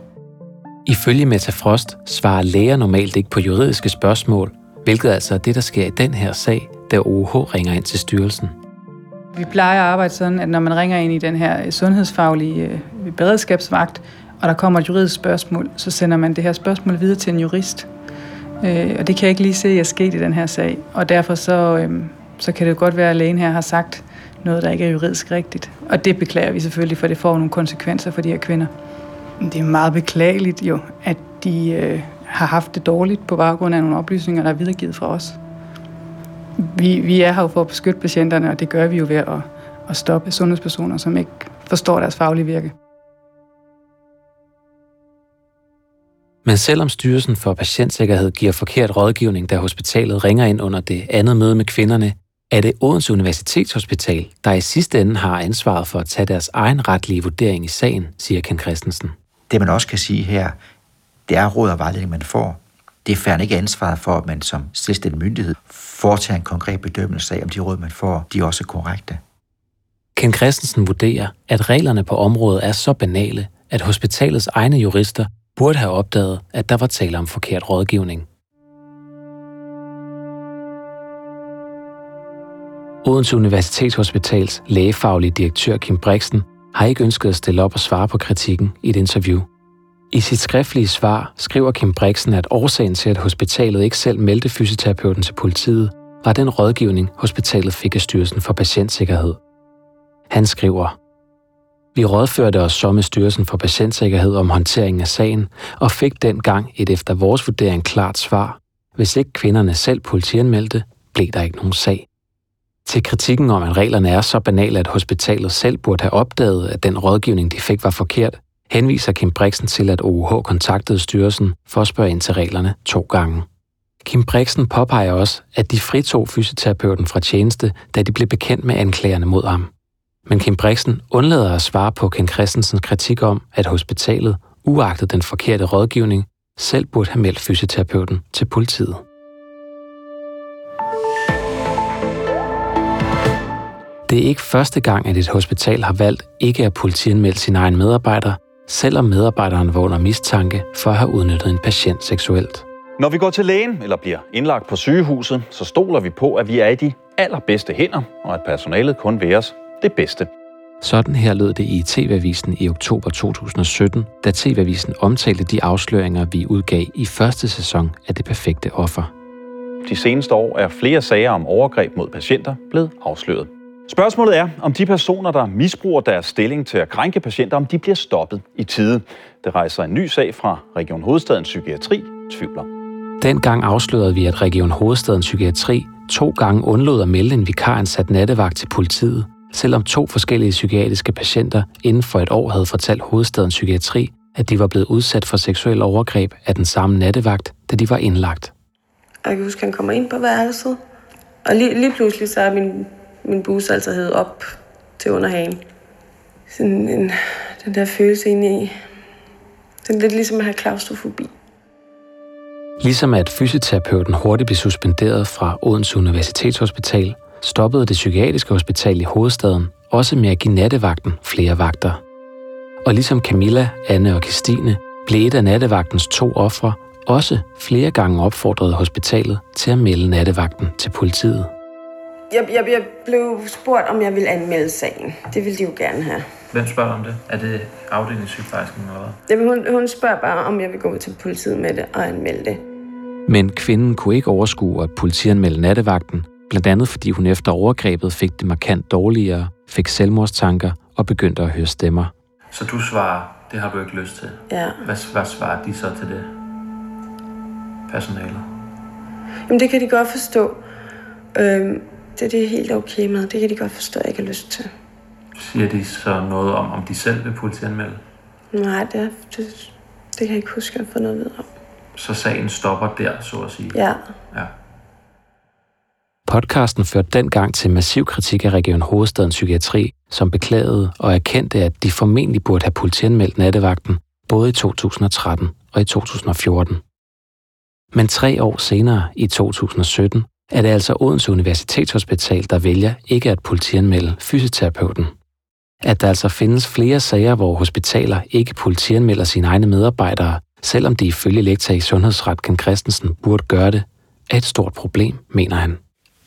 Ifølge Meta Frost svarer læger normalt ikke på juridiske spørgsmål, hvilket altså er det, der sker i den her sag, da O O H ringer ind til styrelsen. Vi plejer at arbejde sådan, at når man ringer ind i den her sundhedsfaglige beredskabsvagt, og der kommer et juridisk spørgsmål, så sender man det her spørgsmål videre til en jurist. Og det kan jeg ikke lige se, at er sket i den her sag. Og derfor så, så kan det godt være, at lægen her har sagt noget, der ikke er juridisk rigtigt. Og det beklager vi selvfølgelig, for det får nogle konsekvenser for de her kvinder. Det er meget beklageligt jo, at de øh, har haft det dårligt på baggrund af nogle oplysninger, der er videregivet fra os. Vi, vi er her jo for at beskytte patienterne, og det gør vi jo ved at, at stoppe sundhedspersoner, som ikke forstår deres faglige virke. Men selvom Styrelsen for Patientsikkerhed giver forkert rådgivning, da hospitalet ringer ind under det andet møde med kvinderne, er det Odense Universitetshospital, der i sidste ende har ansvaret for at tage deres egen retlige vurdering i sagen, siger Ken Christensen. Det man også kan sige her, det er råd og vejledning, man får. Det fjerner ikke ansvaret for, at man som selvstændig myndighed foretager en konkret bedømmelse af, om de råd, man får, de er også korrekte. Ken Christensen vurderer, at reglerne på området er så banale, at hospitalets egne jurister burde have opdaget, at der var tale om forkert rådgivning. Odense Universitetshospitals lægefaglige direktør Kim Brixen har ikke ønsket at stille op og svare på kritikken i et interview. I sit skriftlige svar skriver Kim Brixen, at årsagen til, at hospitalet ikke selv meldte fysioterapeuten til politiet, var den rådgivning, hospitalet fik af Styrelsen for Patientsikkerhed. Han skriver: "Vi rådførte os så med Styrelsen for Patientsikkerhed om håndteringen af sagen, og fik dengang et efter vores vurdering klart svar. Hvis ikke kvinderne selv politianmeldte, blev der ikke nogen sag." Til kritikken om, at reglerne er så banale, at hospitalet selv burde have opdaget, at den rådgivning, de fik, var forkert, henviser Kim Brixen til, at O U H kontaktede styrelsen for at spørge ind til reglerne to gange. Kim Brixen påpeger også, at de fritog fysioterapeuten fra tjeneste, da de blev bekendt med anklagerne mod ham. Men Kim Brixen undlader at svare på Ken Christensens kritik om, at hospitalet, uagtet den forkerte rådgivning, selv burde have meldt fysioterapeuten til politiet. Det er ikke første gang, at et hospital har valgt ikke at politianmelde sin egen medarbejder, selvom medarbejderen var under mistanke for at have udnyttet en patient seksuelt. Når vi går til lægen eller bliver indlagt på sygehuset, så stoler vi på, at vi er i de allerbedste hænder, og at personalet kun vil os det bedste. Sådan her lød det i T V-avisen i oktober to tusind og sytten, da T V-avisen omtalte de afsløringer, vi udgav i første sæson af Det Perfekte Offer. De seneste år er flere sager om overgreb mod patienter blevet afsløret. Spørgsmålet er, om de personer, der misbruger deres stilling til at krænke patienter, om de bliver stoppet i tide. Det rejser en ny sag fra Region Hovedstaden Psykiatri tvivler. Dengang afslørede vi, at Region Hovedstaden Psykiatri to gange undlod at melde en vikaransat nattevagt til politiet, selvom to forskellige psykiatriske patienter inden for et år havde fortalt Hovedstaden Psykiatri, at de var blevet udsat for seksuel overgreb af den samme nattevagt, da de var indlagt. Jeg kan huske, han kommer ind på værelset, og lige, lige pludselig så er min Min bus altså hed op til underhagen. Sådan en, den der følelse inde i. Den lidt ligesom at have klaustrofobi. Ligesom at fysioterapeuten hurtigt blev suspenderet fra Odense Universitetshospital, stoppede det psykiatriske hospital i hovedstaden også med at give nattevagten flere vagter. Og ligesom Camilla, Anne og Kirstine blev et af nattevagtens to ofre også flere gange opfordrede hospitalet til at melde nattevagten til politiet. Jeg, jeg, jeg blev spurgt, om jeg ville anmelde sagen. Det ville de jo gerne have. Hvem spørger om det? Er det afdelingssygeplejersken eller hvad? Jamen, hun, hun spørger bare, om jeg vil gå ud til politiet med det og anmelde det. Men kvinden kunne ikke overskue at politianmelde nattevagten, blandt andet fordi hun efter overgrebet fik det markant dårligere, fik selvmordstanker og begyndte at høre stemmer. Så du svarer, det har du ikke lyst til. Ja. Hvad, hvad svarer de så til det? Personalet? Jamen, det kan de godt forstå. Øhm, det, det er helt okay med. Det kan de godt forstå, jeg ikke har lyst til. Siger de så noget om, om de selv vil politianmelde? Nej, det, er, det, det kan jeg ikke huske, at få noget videre om. Så sagen stopper der, så at sige? Ja. ja. Podcasten førte dengang til massiv kritik af Region Hovedstaden Psykiatri, som beklagede og erkendte, at de formentlig burde have politianmeldt nattevagten, både i to tusind og tretten og i to tusind og fjorten. Men tre år senere, i to tusind og sytten, er det altså Odense Universitetshospital, der vælger ikke at politianmelde fysioterapeuten. At der altså findes flere sager, hvor hospitaler ikke politianmelder sine egne medarbejdere, selvom de ifølge lektor i sundhedsret Ken Christensen burde gøre det, er et stort problem, mener han.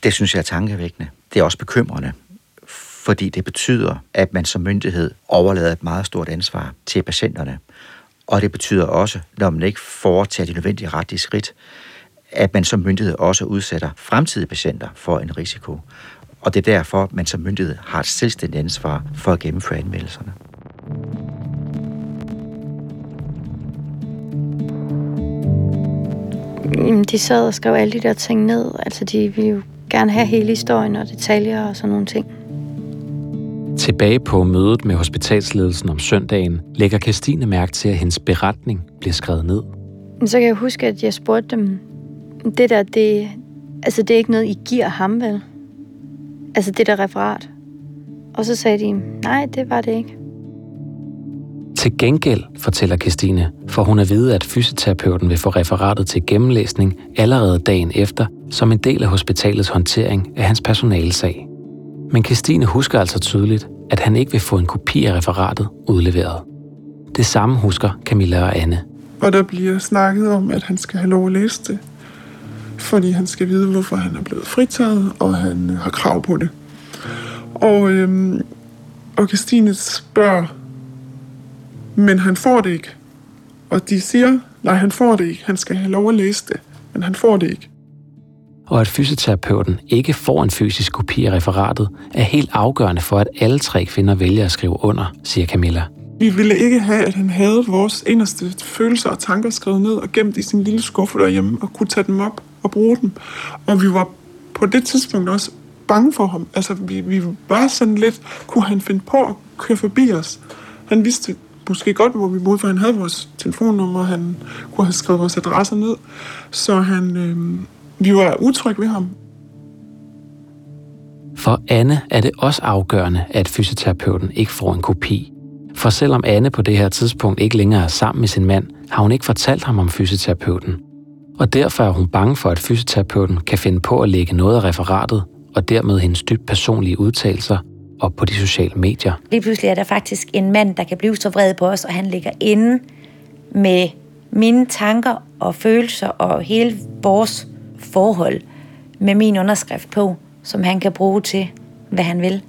Det synes jeg er tankevækkende. Det er også bekymrende, fordi det betyder, at man som myndighed overlader et meget stort ansvar til patienterne. Og det betyder også, når man ikke foretager de nødvendige retlige skridt, at man som myndighed også udsætter fremtidige patienter for en risiko. Og det er derfor, man som myndighed har et selvstændigt ansvar for at gennemføre anmeldelserne. Jamen, de sad og skrev alle de der ting ned. Altså, de ville jo gerne have hele historien og detaljer og sådan nogle ting. Tilbage på mødet med hospitalsledelsen om søndagen, lægger Kirstine mærke til, at hendes beretning bliver skrevet ned. Så kan jeg huske, at jeg spurgte dem, det der, det, altså, det er ikke noget, I giver ham, vel? Altså, det der referat. Og så sagde de, nej, det var det ikke. Til gengæld, fortæller Kirstine, får hun at vide, at fysioterapeuten vil få referatet til gennemlæsning allerede dagen efter, som en del af hospitalets håndtering af hans personalesag. Men Kirstine husker altså tydeligt, at han ikke vil få en kopi af referatet udleveret. Det samme husker Camilla og Anne. Og der bliver snakket om, at han skal have lov at læse det, fordi han skal vide, hvorfor han er blevet fritaget, og han har krav på det. Og, øhm, og Kirstine spørger, men han får det ikke. Og de siger, nej, han får det ikke. Han skal have lov at læse det, men han får det ikke. Og at fysioterapeuten ikke får en fysisk kopi af referatet, er helt afgørende for, at alle tre kvinder vælger at skrive under, siger Camilla. Vi ville ikke have, at han havde vores inderste følelser og tanker skrevet ned og gemt i sin lille skuffe derhjemme og kunne tage dem op og bruge dem. Og vi var på det tidspunkt også bange for ham. Altså, vi, vi var sådan lidt, kunne han finde på at køre forbi os? Han vidste måske godt, hvor vi boede, for han havde vores telefonnummer, han kunne have skrevet vores adresser ned. Så han, øh, vi var utrygge ved ham. For Anne er det også afgørende, at fysioterapeuten ikke får en kopi. For selvom Anne på det her tidspunkt ikke længere er sammen med sin mand, har hun ikke fortalt ham om fysioterapeuten. Og derfor er hun bange for, at fysioterapeuten kan finde på at lægge noget af referatet, og dermed hendes dybt personlige udtalelser, op på de sociale medier. Lige pludselig er der faktisk en mand, der kan blive så vred på os, og han ligger inde med mine tanker og følelser og hele vores forhold med min underskrift på, som han kan bruge til, hvad han vil.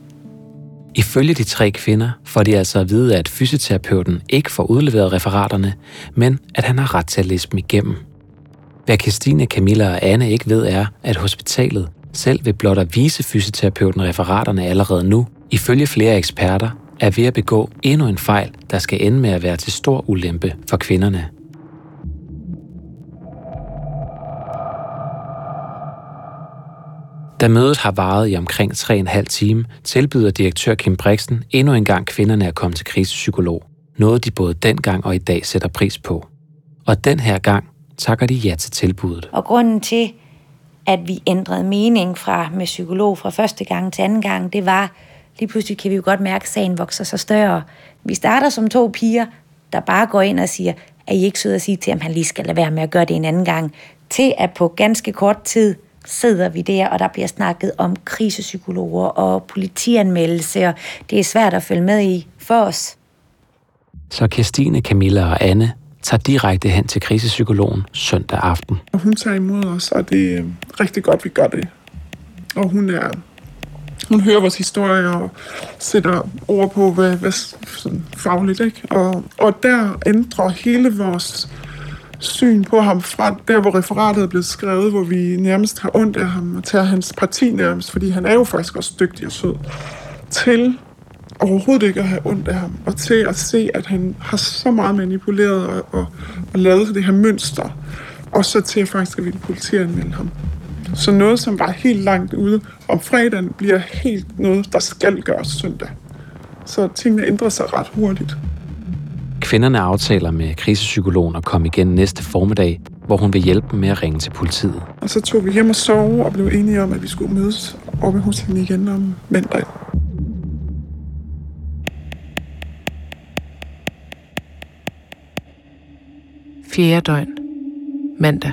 Ifølge de tre kvinder får de altså at vide, at fysioterapeuten ikke får udleveret referaterne, men at han har ret til at læse dem igennem. Hvad Kirstine, Camilla og Anne ikke ved er, at hospitalet selv vil blot at vise fysioterapeuten referaterne allerede nu, ifølge flere eksperter, er ved at begå endnu en fejl, der skal ende med at være til stor ulempe for kvinderne. Da mødet har varet i omkring tre og en halv time, tilbyder direktør Kim Brixen endnu en gang kvinderne at komme til krisepsykolog. Noget de både dengang og i dag sætter pris på. Og den her gang takker de ja til tilbuddet. Og grunden til, at vi ændrede mening fra, med psykolog fra første gang til anden gang, det var, lige pludselig kan vi jo godt mærke, at sagen vokser sig større. Vi starter som to piger, der bare går ind og siger, er I ikke søde at sige til, om han lige skal lade være med at gøre det en anden gang, til at på ganske kort tid sidder vi der, og der bliver snakket om krisepsykologer og politianmeldelse, og det er svært at følge med i for os. Så Kirstine, Camilla og Anne tager direkte hen til krisepsykologen søndag aften. Hun tager imod os, og det er rigtig godt, vi gør det. Og hun er hun hører vores historie og sætter ord på, hvad, hvad sådan fagligt, ikke? Og, og der ændrer hele vores syn på ham fra der, hvor referatet er blevet skrevet, hvor vi nærmest har ondt af ham og tager hans parti nærmest, fordi han er jo faktisk også dygtig og sød, til overhovedet ikke at have ondt af ham, og til at se, at han har så meget manipuleret og, og, og lavet det her mønster, og så til at faktisk at ville politianmelde ham. Så noget, som var helt langt ude om fredagen, bliver helt noget, der skal gøres søndag. Så tingene ændrer sig ret hurtigt. Kvinderne aftaler med krisepsykologen at komme igen næste formiddag, hvor hun vil hjælpe dem med at ringe til politiet. Og så tog vi hjem og sove og blev enige om, at vi skulle mødes oppe hos hende igen om mandag. Fjerde døgn. Mandag.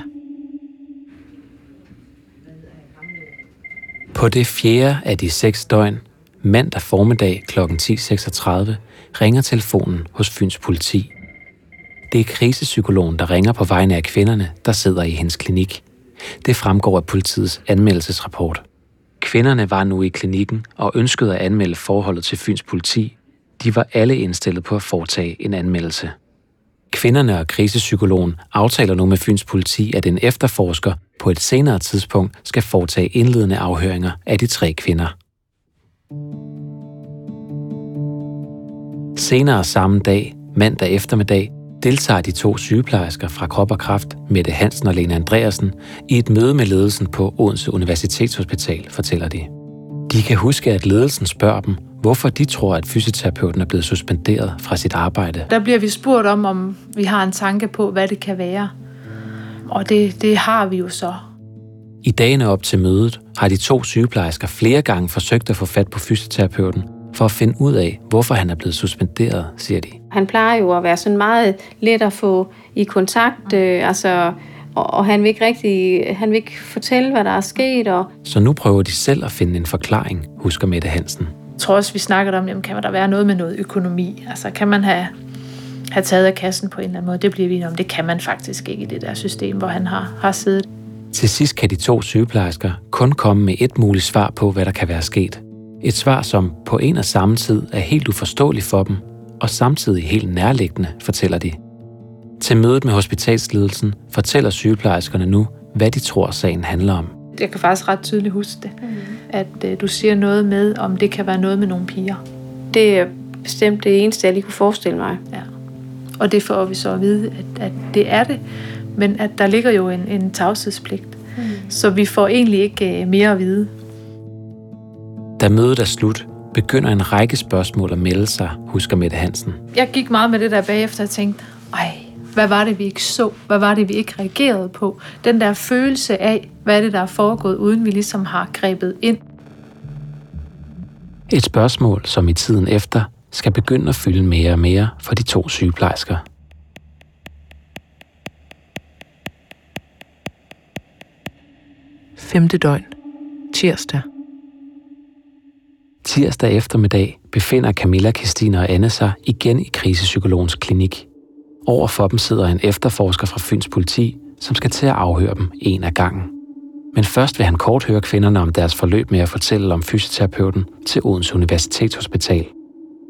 På det fjerde af de seks døgn, mandag formiddag kl. ti seksogtredive, ringer telefonen hos Fyns Politi. Det er krisepsykologen, der ringer på vegne af kvinderne, der sidder i hendes klinik. Det fremgår af politiets anmeldelsesrapport. Kvinderne var nu i klinikken og ønskede at anmelde forholdet til Fyns Politi. De var alle indstillet på at foretage en anmeldelse. Kvinderne og krisepsykologen aftaler nu med Fyns Politi, at en efterforsker på et senere tidspunkt skal foretage indledende afhøringer af de tre kvinder. Senere samme dag, mandag eftermiddag, deltager de to sygeplejersker fra Krop og Kraft, Mette Hansen og Lena Andreasen, i et møde med ledelsen på Odense Universitetshospital, fortæller de. De kan huske, at ledelsen spørger dem, hvorfor de tror, at fysioterapeuten er blevet suspenderet fra sit arbejde. Der bliver vi spurgt om, om vi har en tanke på, hvad det kan være. Og det, det har vi jo så. I dagene op til mødet har de to sygeplejersker flere gange forsøgt at få fat på fysioterapeuten, for at finde ud af, hvorfor han er blevet suspenderet, siger de. Han plejer jo at være sådan meget let at få i kontakt, øh, altså, og, og han vil ikke rigtig, han vil ikke fortælle, hvad der er sket. Og... Så nu prøver de selv at finde en forklaring, husker Mette Hansen. Jeg tror også, vi snakkede om, jamen, kan der være noget med noget økonomi? Altså, kan man have, have taget af kassen på en eller anden måde? Det bliver vi om. Det kan man faktisk ikke i det der system, hvor han har, har siddet. Til sidst kan de to sygeplejersker kun komme med et muligt svar på, hvad der kan være sket. Et svar, som på en og samme tid er helt uforståeligt for dem, og samtidig helt nærliggende, fortæller de. Til mødet med hospitalsledelsen fortæller sygeplejerskerne nu, hvad de tror, sagen handler om. Jeg kan faktisk ret tydeligt huske det, mm. at øh, du siger noget med, om det kan være noget med nogle piger. Det er bestemt det eneste, jeg lige kunne forestille mig. Ja. Og det får vi så at vide, at, at det er det, men at der ligger jo en, en tavshedspligt, mm. så vi får egentlig ikke øh, mere at vide. Da mødet er slut, begynder en række spørgsmål at melde sig, husker Mette Hansen. Jeg gik meget med det der bagefter og tænkte, ej, hvad var det, vi ikke så? Hvad var det, vi ikke reagerede på? Den der følelse af, hvad er det, der er foregået, uden vi ligesom har grebet ind. Et spørgsmål, som i tiden efter skal begynde at fylde mere og mere for de to sygeplejersker. Femte døgn. Tirsdag. Tirsdag eftermiddag befinder Camilla, Kirstine og Anne sig igen i krisepsykologens klinik. Overfor dem sidder en efterforsker fra Fyns Politi, som skal til at afhøre dem en af gangen. Men først vil han kort høre kvinderne om deres forløb med at fortælle om fysioterapeuten til Odense Universitetshospital.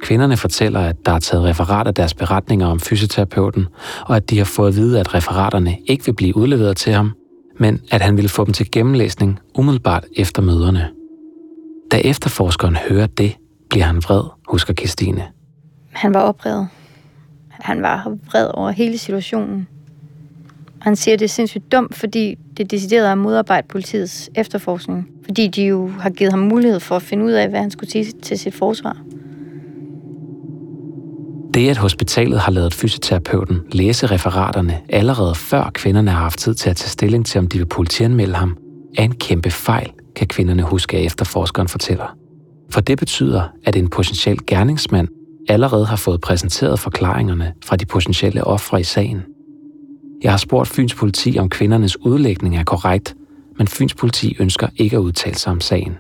Kvinderne fortæller, at der er taget referat af deres beretninger om fysioterapeuten, og at de har fået at vide, at referaterne ikke vil blive udleveret til ham, men at han ville få dem til gennemlæsning umiddelbart efter møderne. Da efterforskeren hører det, bliver han vred, husker Kirstine. Han var oprevet. Han var vred over hele situationen. Han siger, at det er sindssygt dumt, fordi det deciderede at modarbejde politiets efterforskning. Fordi de jo har givet ham mulighed for at finde ud af, hvad han skulle sige til sit forsvar. Det, at hospitalet har ladet fysioterapeuten læse referaterne allerede før kvinderne har haft tid til at tage stilling til, om de vil politianmelde ham, er en kæmpe fejl, kan kvinderne huske, at efterforskeren fortæller. For det betyder, at en potentiel gerningsmand allerede har fået præsenteret forklaringerne fra de potentielle ofre i sagen. Jeg har spurgt Fyns Politi, om kvindernes udlægning er korrekt, men Fyns Politi ønsker ikke at udtale sig om sagen.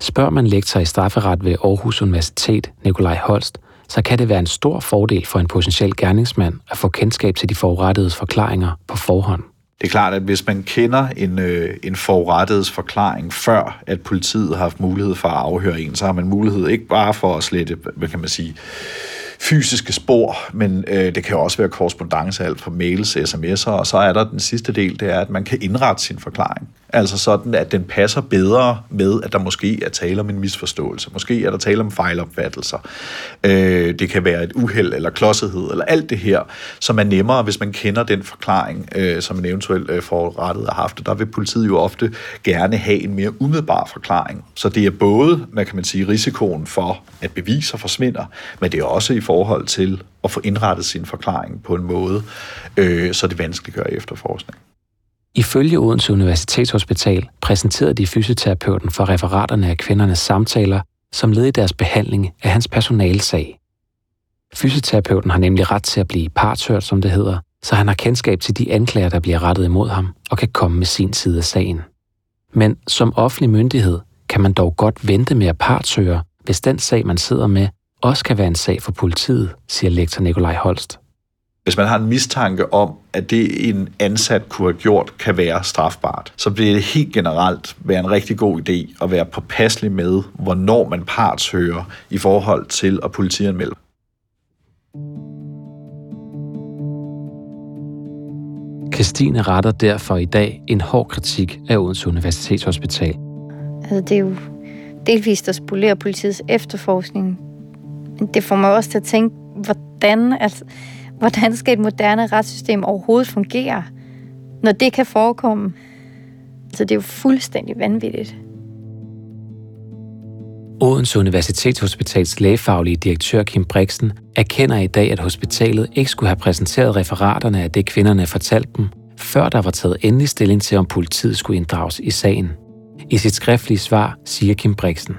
Spørger man lektor i strafferet ved Aarhus Universitet, Nikolaj Holst, så kan det være en stor fordel for en potentiel gerningsmand at få kendskab til de forurettedes forklaringer på forhånd. Det er klart, at hvis man kender en, øh, en forurettets forklaring, før at politiet har haft mulighed for at afhøre en, så har man mulighed ikke bare for at slette, hvad kan man sige, fysiske spor, men øh, det kan jo også være korrespondance, alt fra mails, sms'er, og så er der den sidste del, det er, at man kan indrette sin forklaring. Altså sådan, at den passer bedre med, at der måske er tale om en misforståelse. Måske er der tale om fejlopfattelser. Øh, det kan være et uheld eller klodsethed, eller alt det her, som er nemmere, hvis man kender den forklaring, øh, som en eventuel øh, forrettet har haft. Og der vil politiet jo ofte gerne have en mere umiddelbar forklaring. Så det er både, hvad kan man sige, risikoen for, at beviser forsvinder, men det er også i forhold til at få indrettet sin forklaring på en måde, øh, så det vanskeliggør efterforskning. Ifølge Odense Universitetshospital præsenterede de fysioterapeuten for referaterne af kvindernes samtaler, som led i deres behandling af hans personalesag. Fysioterapeuten har nemlig ret til at blive partshørt, som det hedder, så han har kendskab til de anklager, der bliver rettet imod ham, og kan komme med sin side af sagen. Men som offentlig myndighed kan man dog godt vente med at partshøre, hvis den sag, man sidder med, også kan være en sag for politiet, siger lektor Nikolaj Holst. Hvis man har en mistanke om, at det en ansat kunne have gjort, kan være strafbart, så vil det helt generelt være en rigtig god idé at være påpasselig med, hvornår man partshører i forhold til at politianmelde. Kirstine retter derfor i dag en hård kritik af Odense Universitetshospital. Altså, det er jo delvist, der spolerer politiets efterforskning. Det får mig også til at tænke, hvordan, altså, hvordan skal et moderne retssystem overhovedet fungere, når det kan forekomme? Så det er jo fuldstændig vanvittigt. Odense Universitetshospitals lægefaglige direktør Kim Brixen erkender i dag, at hospitalet ikke skulle have præsenteret referaterne af det, kvinderne fortalte dem, før der var taget endelig stilling til, om politiet skulle inddrages i sagen. I sit skriftlige svar siger Kim Brixen: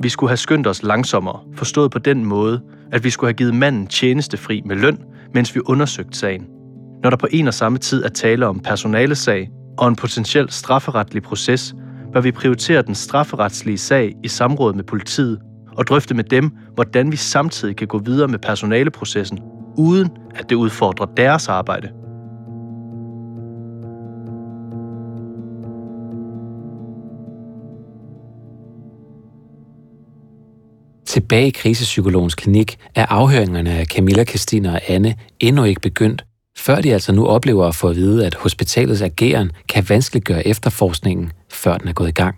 Vi skulle have skyndt os langsommere, forstået på den måde, at vi skulle have givet manden tjenestefri med løn, mens vi undersøgte sagen. Når der på en og samme tid er tale om personalesag og en potentiel strafferetlig proces, bør vi prioritere den strafferetslige sag i samråd med politiet og drøfte med dem, hvordan vi samtidig kan gå videre med personaleprocessen, uden at det udfordrer deres arbejde. Tilbage i krisepsykologens klinik er afhøringerne af Camilla, Kirstine og Anne endnu ikke begyndt, før de altså nu oplever at få at vide, at hospitalets ageren kan vanskeliggøre efterforskningen, før den er gået i gang.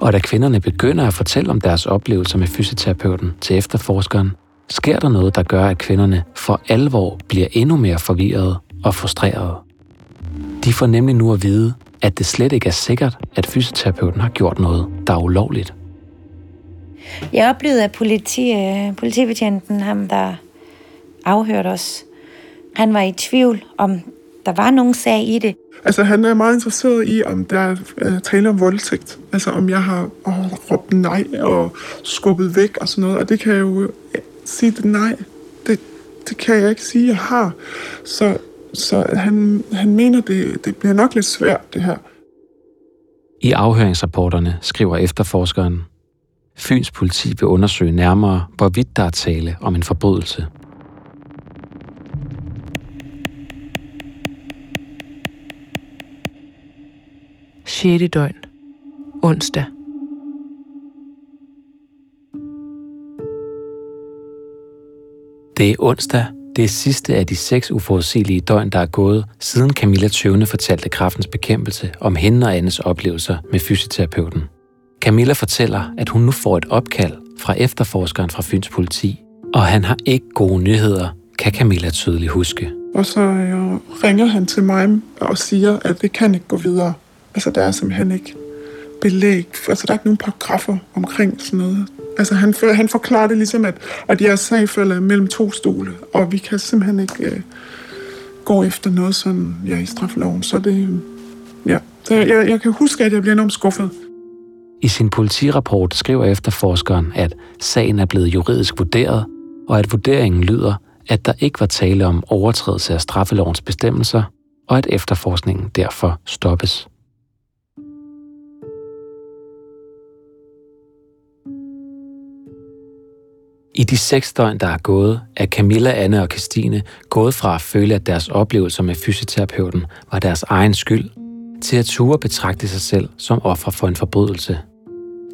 Og da kvinderne begynder at fortælle om deres oplevelser med fysioterapeuten til efterforskeren, sker der noget, der gør, at kvinderne for alvor bliver endnu mere forvirrede og frustrerede. De får nemlig nu at vide, at det slet ikke er sikkert, at fysioterapeuten har gjort noget, der er ulovligt. Jeg oplevede, at politi, politibetjenten, ham der afhørte os, han var i tvivl om, der var nogen sag i det. Altså, han er meget interesseret i, om der er tale om voldtægt. Altså, om jeg har åh, råbt nej og skubbet væk og sådan noget. Og det kan jeg jo sige, det nej. Det, det kan jeg ikke sige, jeg har. Så, så han, han mener, det, det bliver nok lidt svært, det her. I afhøringsrapporterne skriver efterforskeren: Fyns Politi vil undersøge nærmere, hvorvidt der er tale om en forbrydelse. sjette døgn. Onsdag. Det er onsdag, det sidste af de seks uforudsigelige døgn, der er gået, siden Camilla Tøvne fortalte Kræftens Bekæmpelse om hende og Annes oplevelser med fysioterapeuten. Camilla fortæller, at hun nu får et opkald fra efterforskeren fra Fyns Politi, og han har ikke gode nyheder, kan Camilla tydeligt huske. Og så ringer han til mig og siger, at det kan ikke gå videre. Altså, der er simpelthen ikke belæg. Altså, der er ikke nogen paragrafer omkring sådan noget. Altså, han, for, han forklarer det ligesom, at, at jeres sag falder mellem to stole, og vi kan simpelthen ikke øh, gå efter noget sådan, ja, i straffeloven. Så det, ja. Så jeg, jeg kan huske, at jeg bliver enormt skuffet. I sin politirapport skriver efterforskeren, at sagen er blevet juridisk vurderet, og at vurderingen lyder, at der ikke var tale om overtrædelse af straffelovens bestemmelser, og at efterforskningen derfor stoppes. I de seks døgn, der er gået, er Camilla, Anne og Kirstine gået fra at føle, at deres oplevelser med fysioterapeuten var deres egen skyld, til at ture betragte sig selv som offer for en forbrydelse.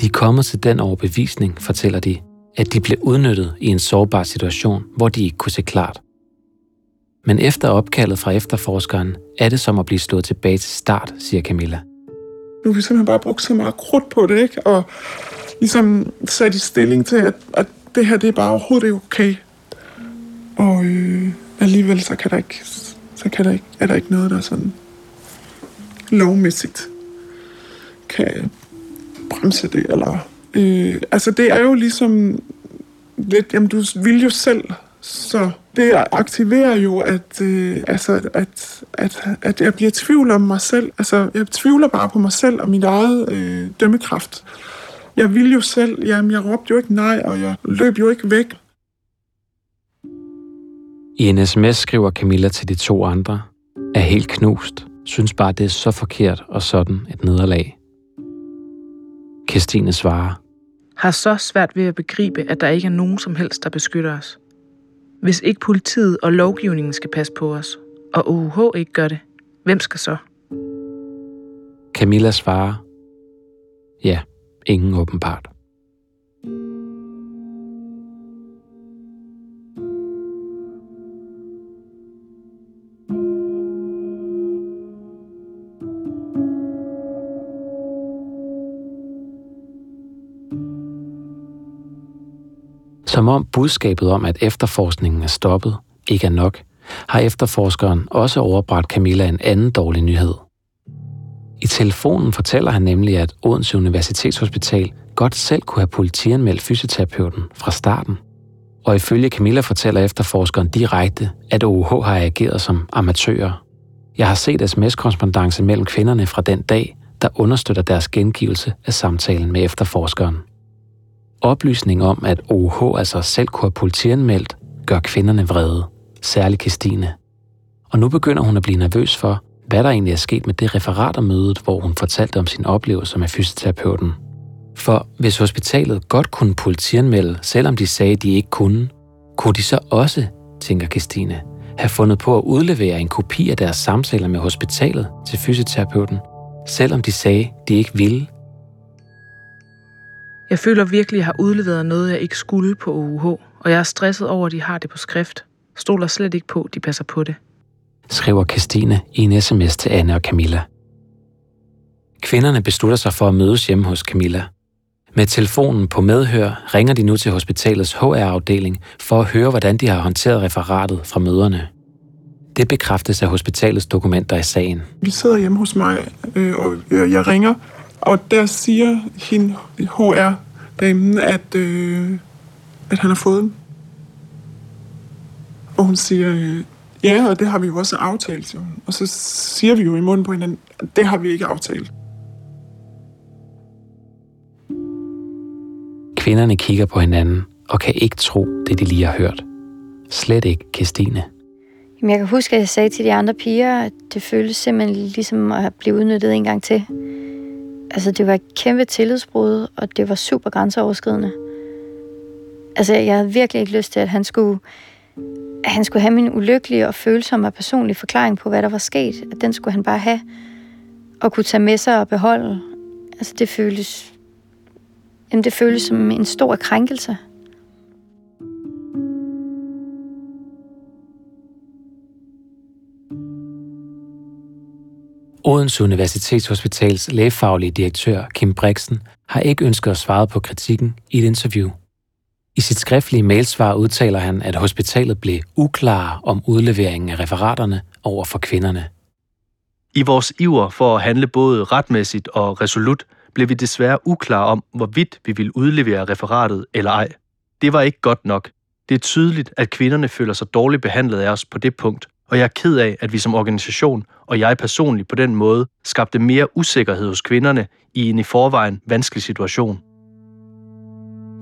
De er kommet til den overbevisning, fortæller de, at de blev udnyttet i en sårbar situation, hvor de ikke kunne se klart. Men efter opkaldet fra efterforskeren, er det som at blive slået tilbage til start, siger Camilla. Du har simpelthen bare brugt så meget krudt på det, ikke? Og ligesom sat i stilling til, at, at det her, det er bare overhovedet ikke okay. Og øh, alligevel, så kan der ikke, så kan der ikke, er der ikke noget, der sådan lovmæssigt kan bremse det, eller... Øh, altså, det er jo ligesom lidt, jamen, du vil jo selv, så det aktiverer jo, at, øh, altså, at, at, at jeg bliver tvivl om mig selv. Altså, jeg tvivler bare på mig selv og mit eget øh, dømmekraft. Jeg vil jo selv, jamen, jeg råbte jo ikke nej, og jeg løb jo ikke væk. I en sms skriver Camilla til de to andre, er helt knust, synes bare, det er så forkert og sådan et nederlag. Kirstine svarer. Har så svært ved at begribe, at der ikke er nogen som helst, der beskytter os. Hvis ikke politiet og lovgivningen skal passe på os, og O U H ikke gør det, hvem skal så? Camilla svarer. Ja, ingen åbenbart. Som om budskabet om, at efterforskningen er stoppet, ikke er nok, har efterforskeren også overbragt Camilla en anden dårlig nyhed. I telefonen fortæller han nemlig, at Odense Universitetshospital godt selv kunne have politianmeldt fysioterapeuten fra starten. Og ifølge Camilla fortæller efterforskeren direkte, at O U H har ageret som amatører. Jeg har set sms-korrespondance mellem kvinderne fra den dag, der understøtter deres gengivelse af samtalen med efterforskeren. Oplysning om, at O U H altså selv kunne have politianmeldt, gør kvinderne vrede, særligt Kirstine. Og nu begynder hun at blive nervøs for, hvad der egentlig er sket med det referat af mødet, hvor hun fortalte om sin oplevelse med fysioterapeuten. For hvis hospitalet godt kunne politianmelde, selvom de sagde, de ikke kunne, kunne de så også, tænker Kirstine, have fundet på at udlevere en kopi af deres samtaler med hospitalet til fysioterapeuten, selvom de sagde, de ikke ville. Jeg føler virkelig, at jeg har udleveret noget, jeg ikke skulle på O U H, og jeg er stresset over, at de har det på skrift. Stoler slet ikke på, de passer på det. Skriver Kirstine i en sms til Anne og Camilla. Kvinderne beslutter sig for at mødes hjemme hos Camilla. Med telefonen på medhør ringer de nu til hospitalets H R-afdeling for at høre, hvordan de har håndteret referatet fra møderne. Det bekræftes af hospitalets dokumenter i sagen. Vi sidder hjemme hos mig, øh, og jeg ringer. Og der siger hende, H R-damen, at, øh, at han har fået den. Og hun siger, øh, ja, og det har vi jo også aftalt. Så. Og så siger vi jo i munden på hinanden, at det har vi ikke aftalt. Kvinderne kigger på hinanden og kan ikke tro det, de lige har hørt. Slet ikke Kirstine. Jamen, jeg kan huske, at jeg sagde til de andre piger, at det føles simpelthen ligesom at blive udnyttet en gang til. Altså, det var et kæmpe tillidsbrud, og det var super grænseoverskridende. Altså, jeg havde virkelig ikke lyst til, at han skulle, at han skulle have min ulykkelige og følsomme og personlige forklaring på, hvad der var sket. At den skulle han bare have og kunne tage med sig og beholde. Altså, det føles, jamen, det føles som en stor krænkelse. Odense Universitetshospitals lægefaglige direktør Kim Brixen har ikke ønsket at svare på kritikken i et interview. I sit skriftlige mailsvar udtaler han, at hospitalet blev uklare om udleveringen af referaterne over for kvinderne. I vores iver for at handle både retmæssigt og resolut, blev vi desværre uklare om, hvorvidt vi ville udlevere referatet eller ej. Det var ikke godt nok. Det er tydeligt, at kvinderne føler sig dårligt behandlet af os på det punkt, og jeg er ked af, at vi som organisation og jeg personligt på den måde skabte mere usikkerhed hos kvinderne i en i forvejen vanskelig situation.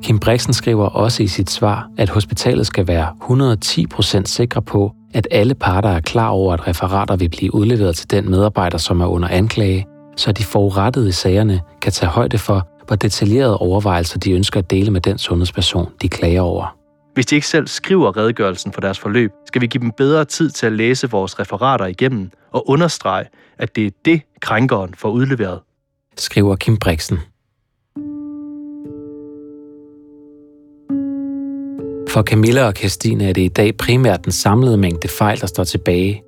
Kim Brixen skriver også i sit svar, at hospitalet skal være hundrede og ti procent sikre på, at alle parter er klar over, at referater vil blive udleveret til den medarbejder, som er under anklage, så de forurettede i sagerne kan tage højde for, hvor detaljerede overvejelser de ønsker at dele med den sundhedsperson, de klager over. Hvis de ikke selv skriver redegørelsen for deres forløb, skal vi give dem bedre tid til at læse vores referater igennem og understrege, at det er det, krænkeren får udleveret, skriver Kim Brixen. For Camilla og Kirstine er det i dag primært den samlede mængde fejl, der står tilbage.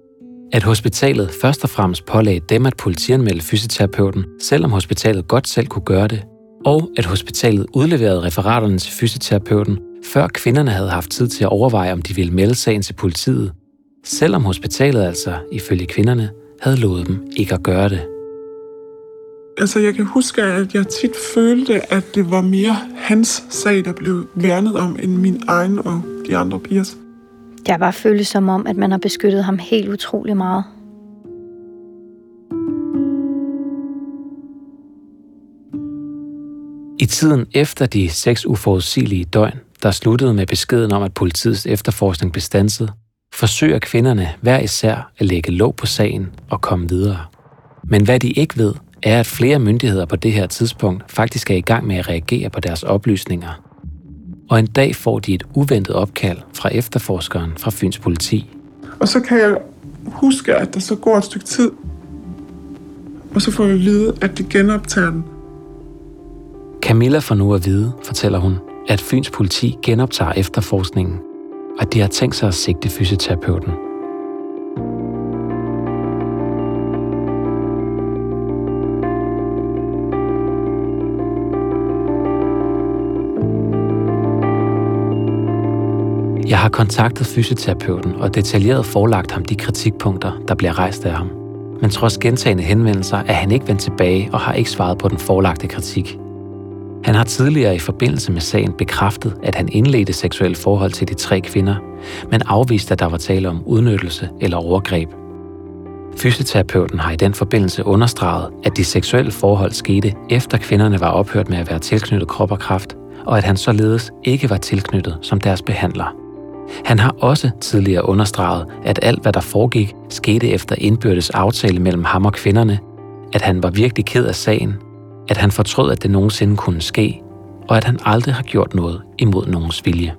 At hospitalet først og fremmest pålagde dem at politianmelde fysioterapeuten, selvom hospitalet godt selv kunne gøre det, og at hospitalet udleverede referaterne til fysioterapeuten, før kvinderne havde haft tid til at overveje, om de ville melde sagen til politiet, selvom hospitalet altså, ifølge kvinderne, havde lovet dem ikke at gøre det. Altså, jeg kan huske, at jeg tit følte, at det var mere hans sag, der blev værnet om, end min egen og de andre pigers. Jeg var følelse som om, at man har beskyttet ham helt utrolig meget. I tiden efter de seks uforudsigelige døgn, der sluttede med beskeden om, at politiets efterforskning blev standset, forsøger kvinderne hver især at lægge låg på sagen og komme videre. Men hvad de ikke ved, er, at flere myndigheder på det her tidspunkt faktisk er i gang med at reagere på deres oplysninger. Og en dag får de et uventet opkald fra efterforskeren fra Fyns Politi. Og så kan jeg huske, at der så går et stykke tid, og så får vi at vide, at de genoptager den. Camilla får nu at vide, fortæller hun, at Fyns Politi genoptager efterforskningen, og de har tænkt sig at sigte fysioterapeuten. Jeg har kontaktet fysioterapeuten og detaljeret forelagt ham de kritikpunkter, der bliver rejst af ham. Men trods gentagne henvendelser er han ikke vendt tilbage og har ikke svaret på den forelagte kritik. Han har tidligere i forbindelse med sagen bekræftet, at han indledte seksuelle forhold til de tre kvinder, men afviste, at der var tale om udnyttelse eller overgreb. Fysioterapeuten har i den forbindelse understreget, at de seksuelle forhold skete, efter kvinderne var ophørt med at være tilknyttet Krop og Kraft, og at han således ikke var tilknyttet som deres behandler. Han har også tidligere understreget, at alt hvad der foregik, skete efter indbyrdes aftale mellem ham og kvinderne, at han var virkelig ked af sagen, at han fortrød, at det nogensinde kunne ske, og at han aldrig har gjort noget imod nogens vilje.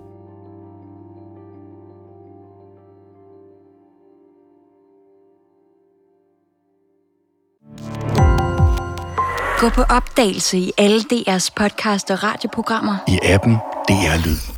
Gå på opdagelse i alle D R's podcast og radioprogrammer. I appen D R Lyd.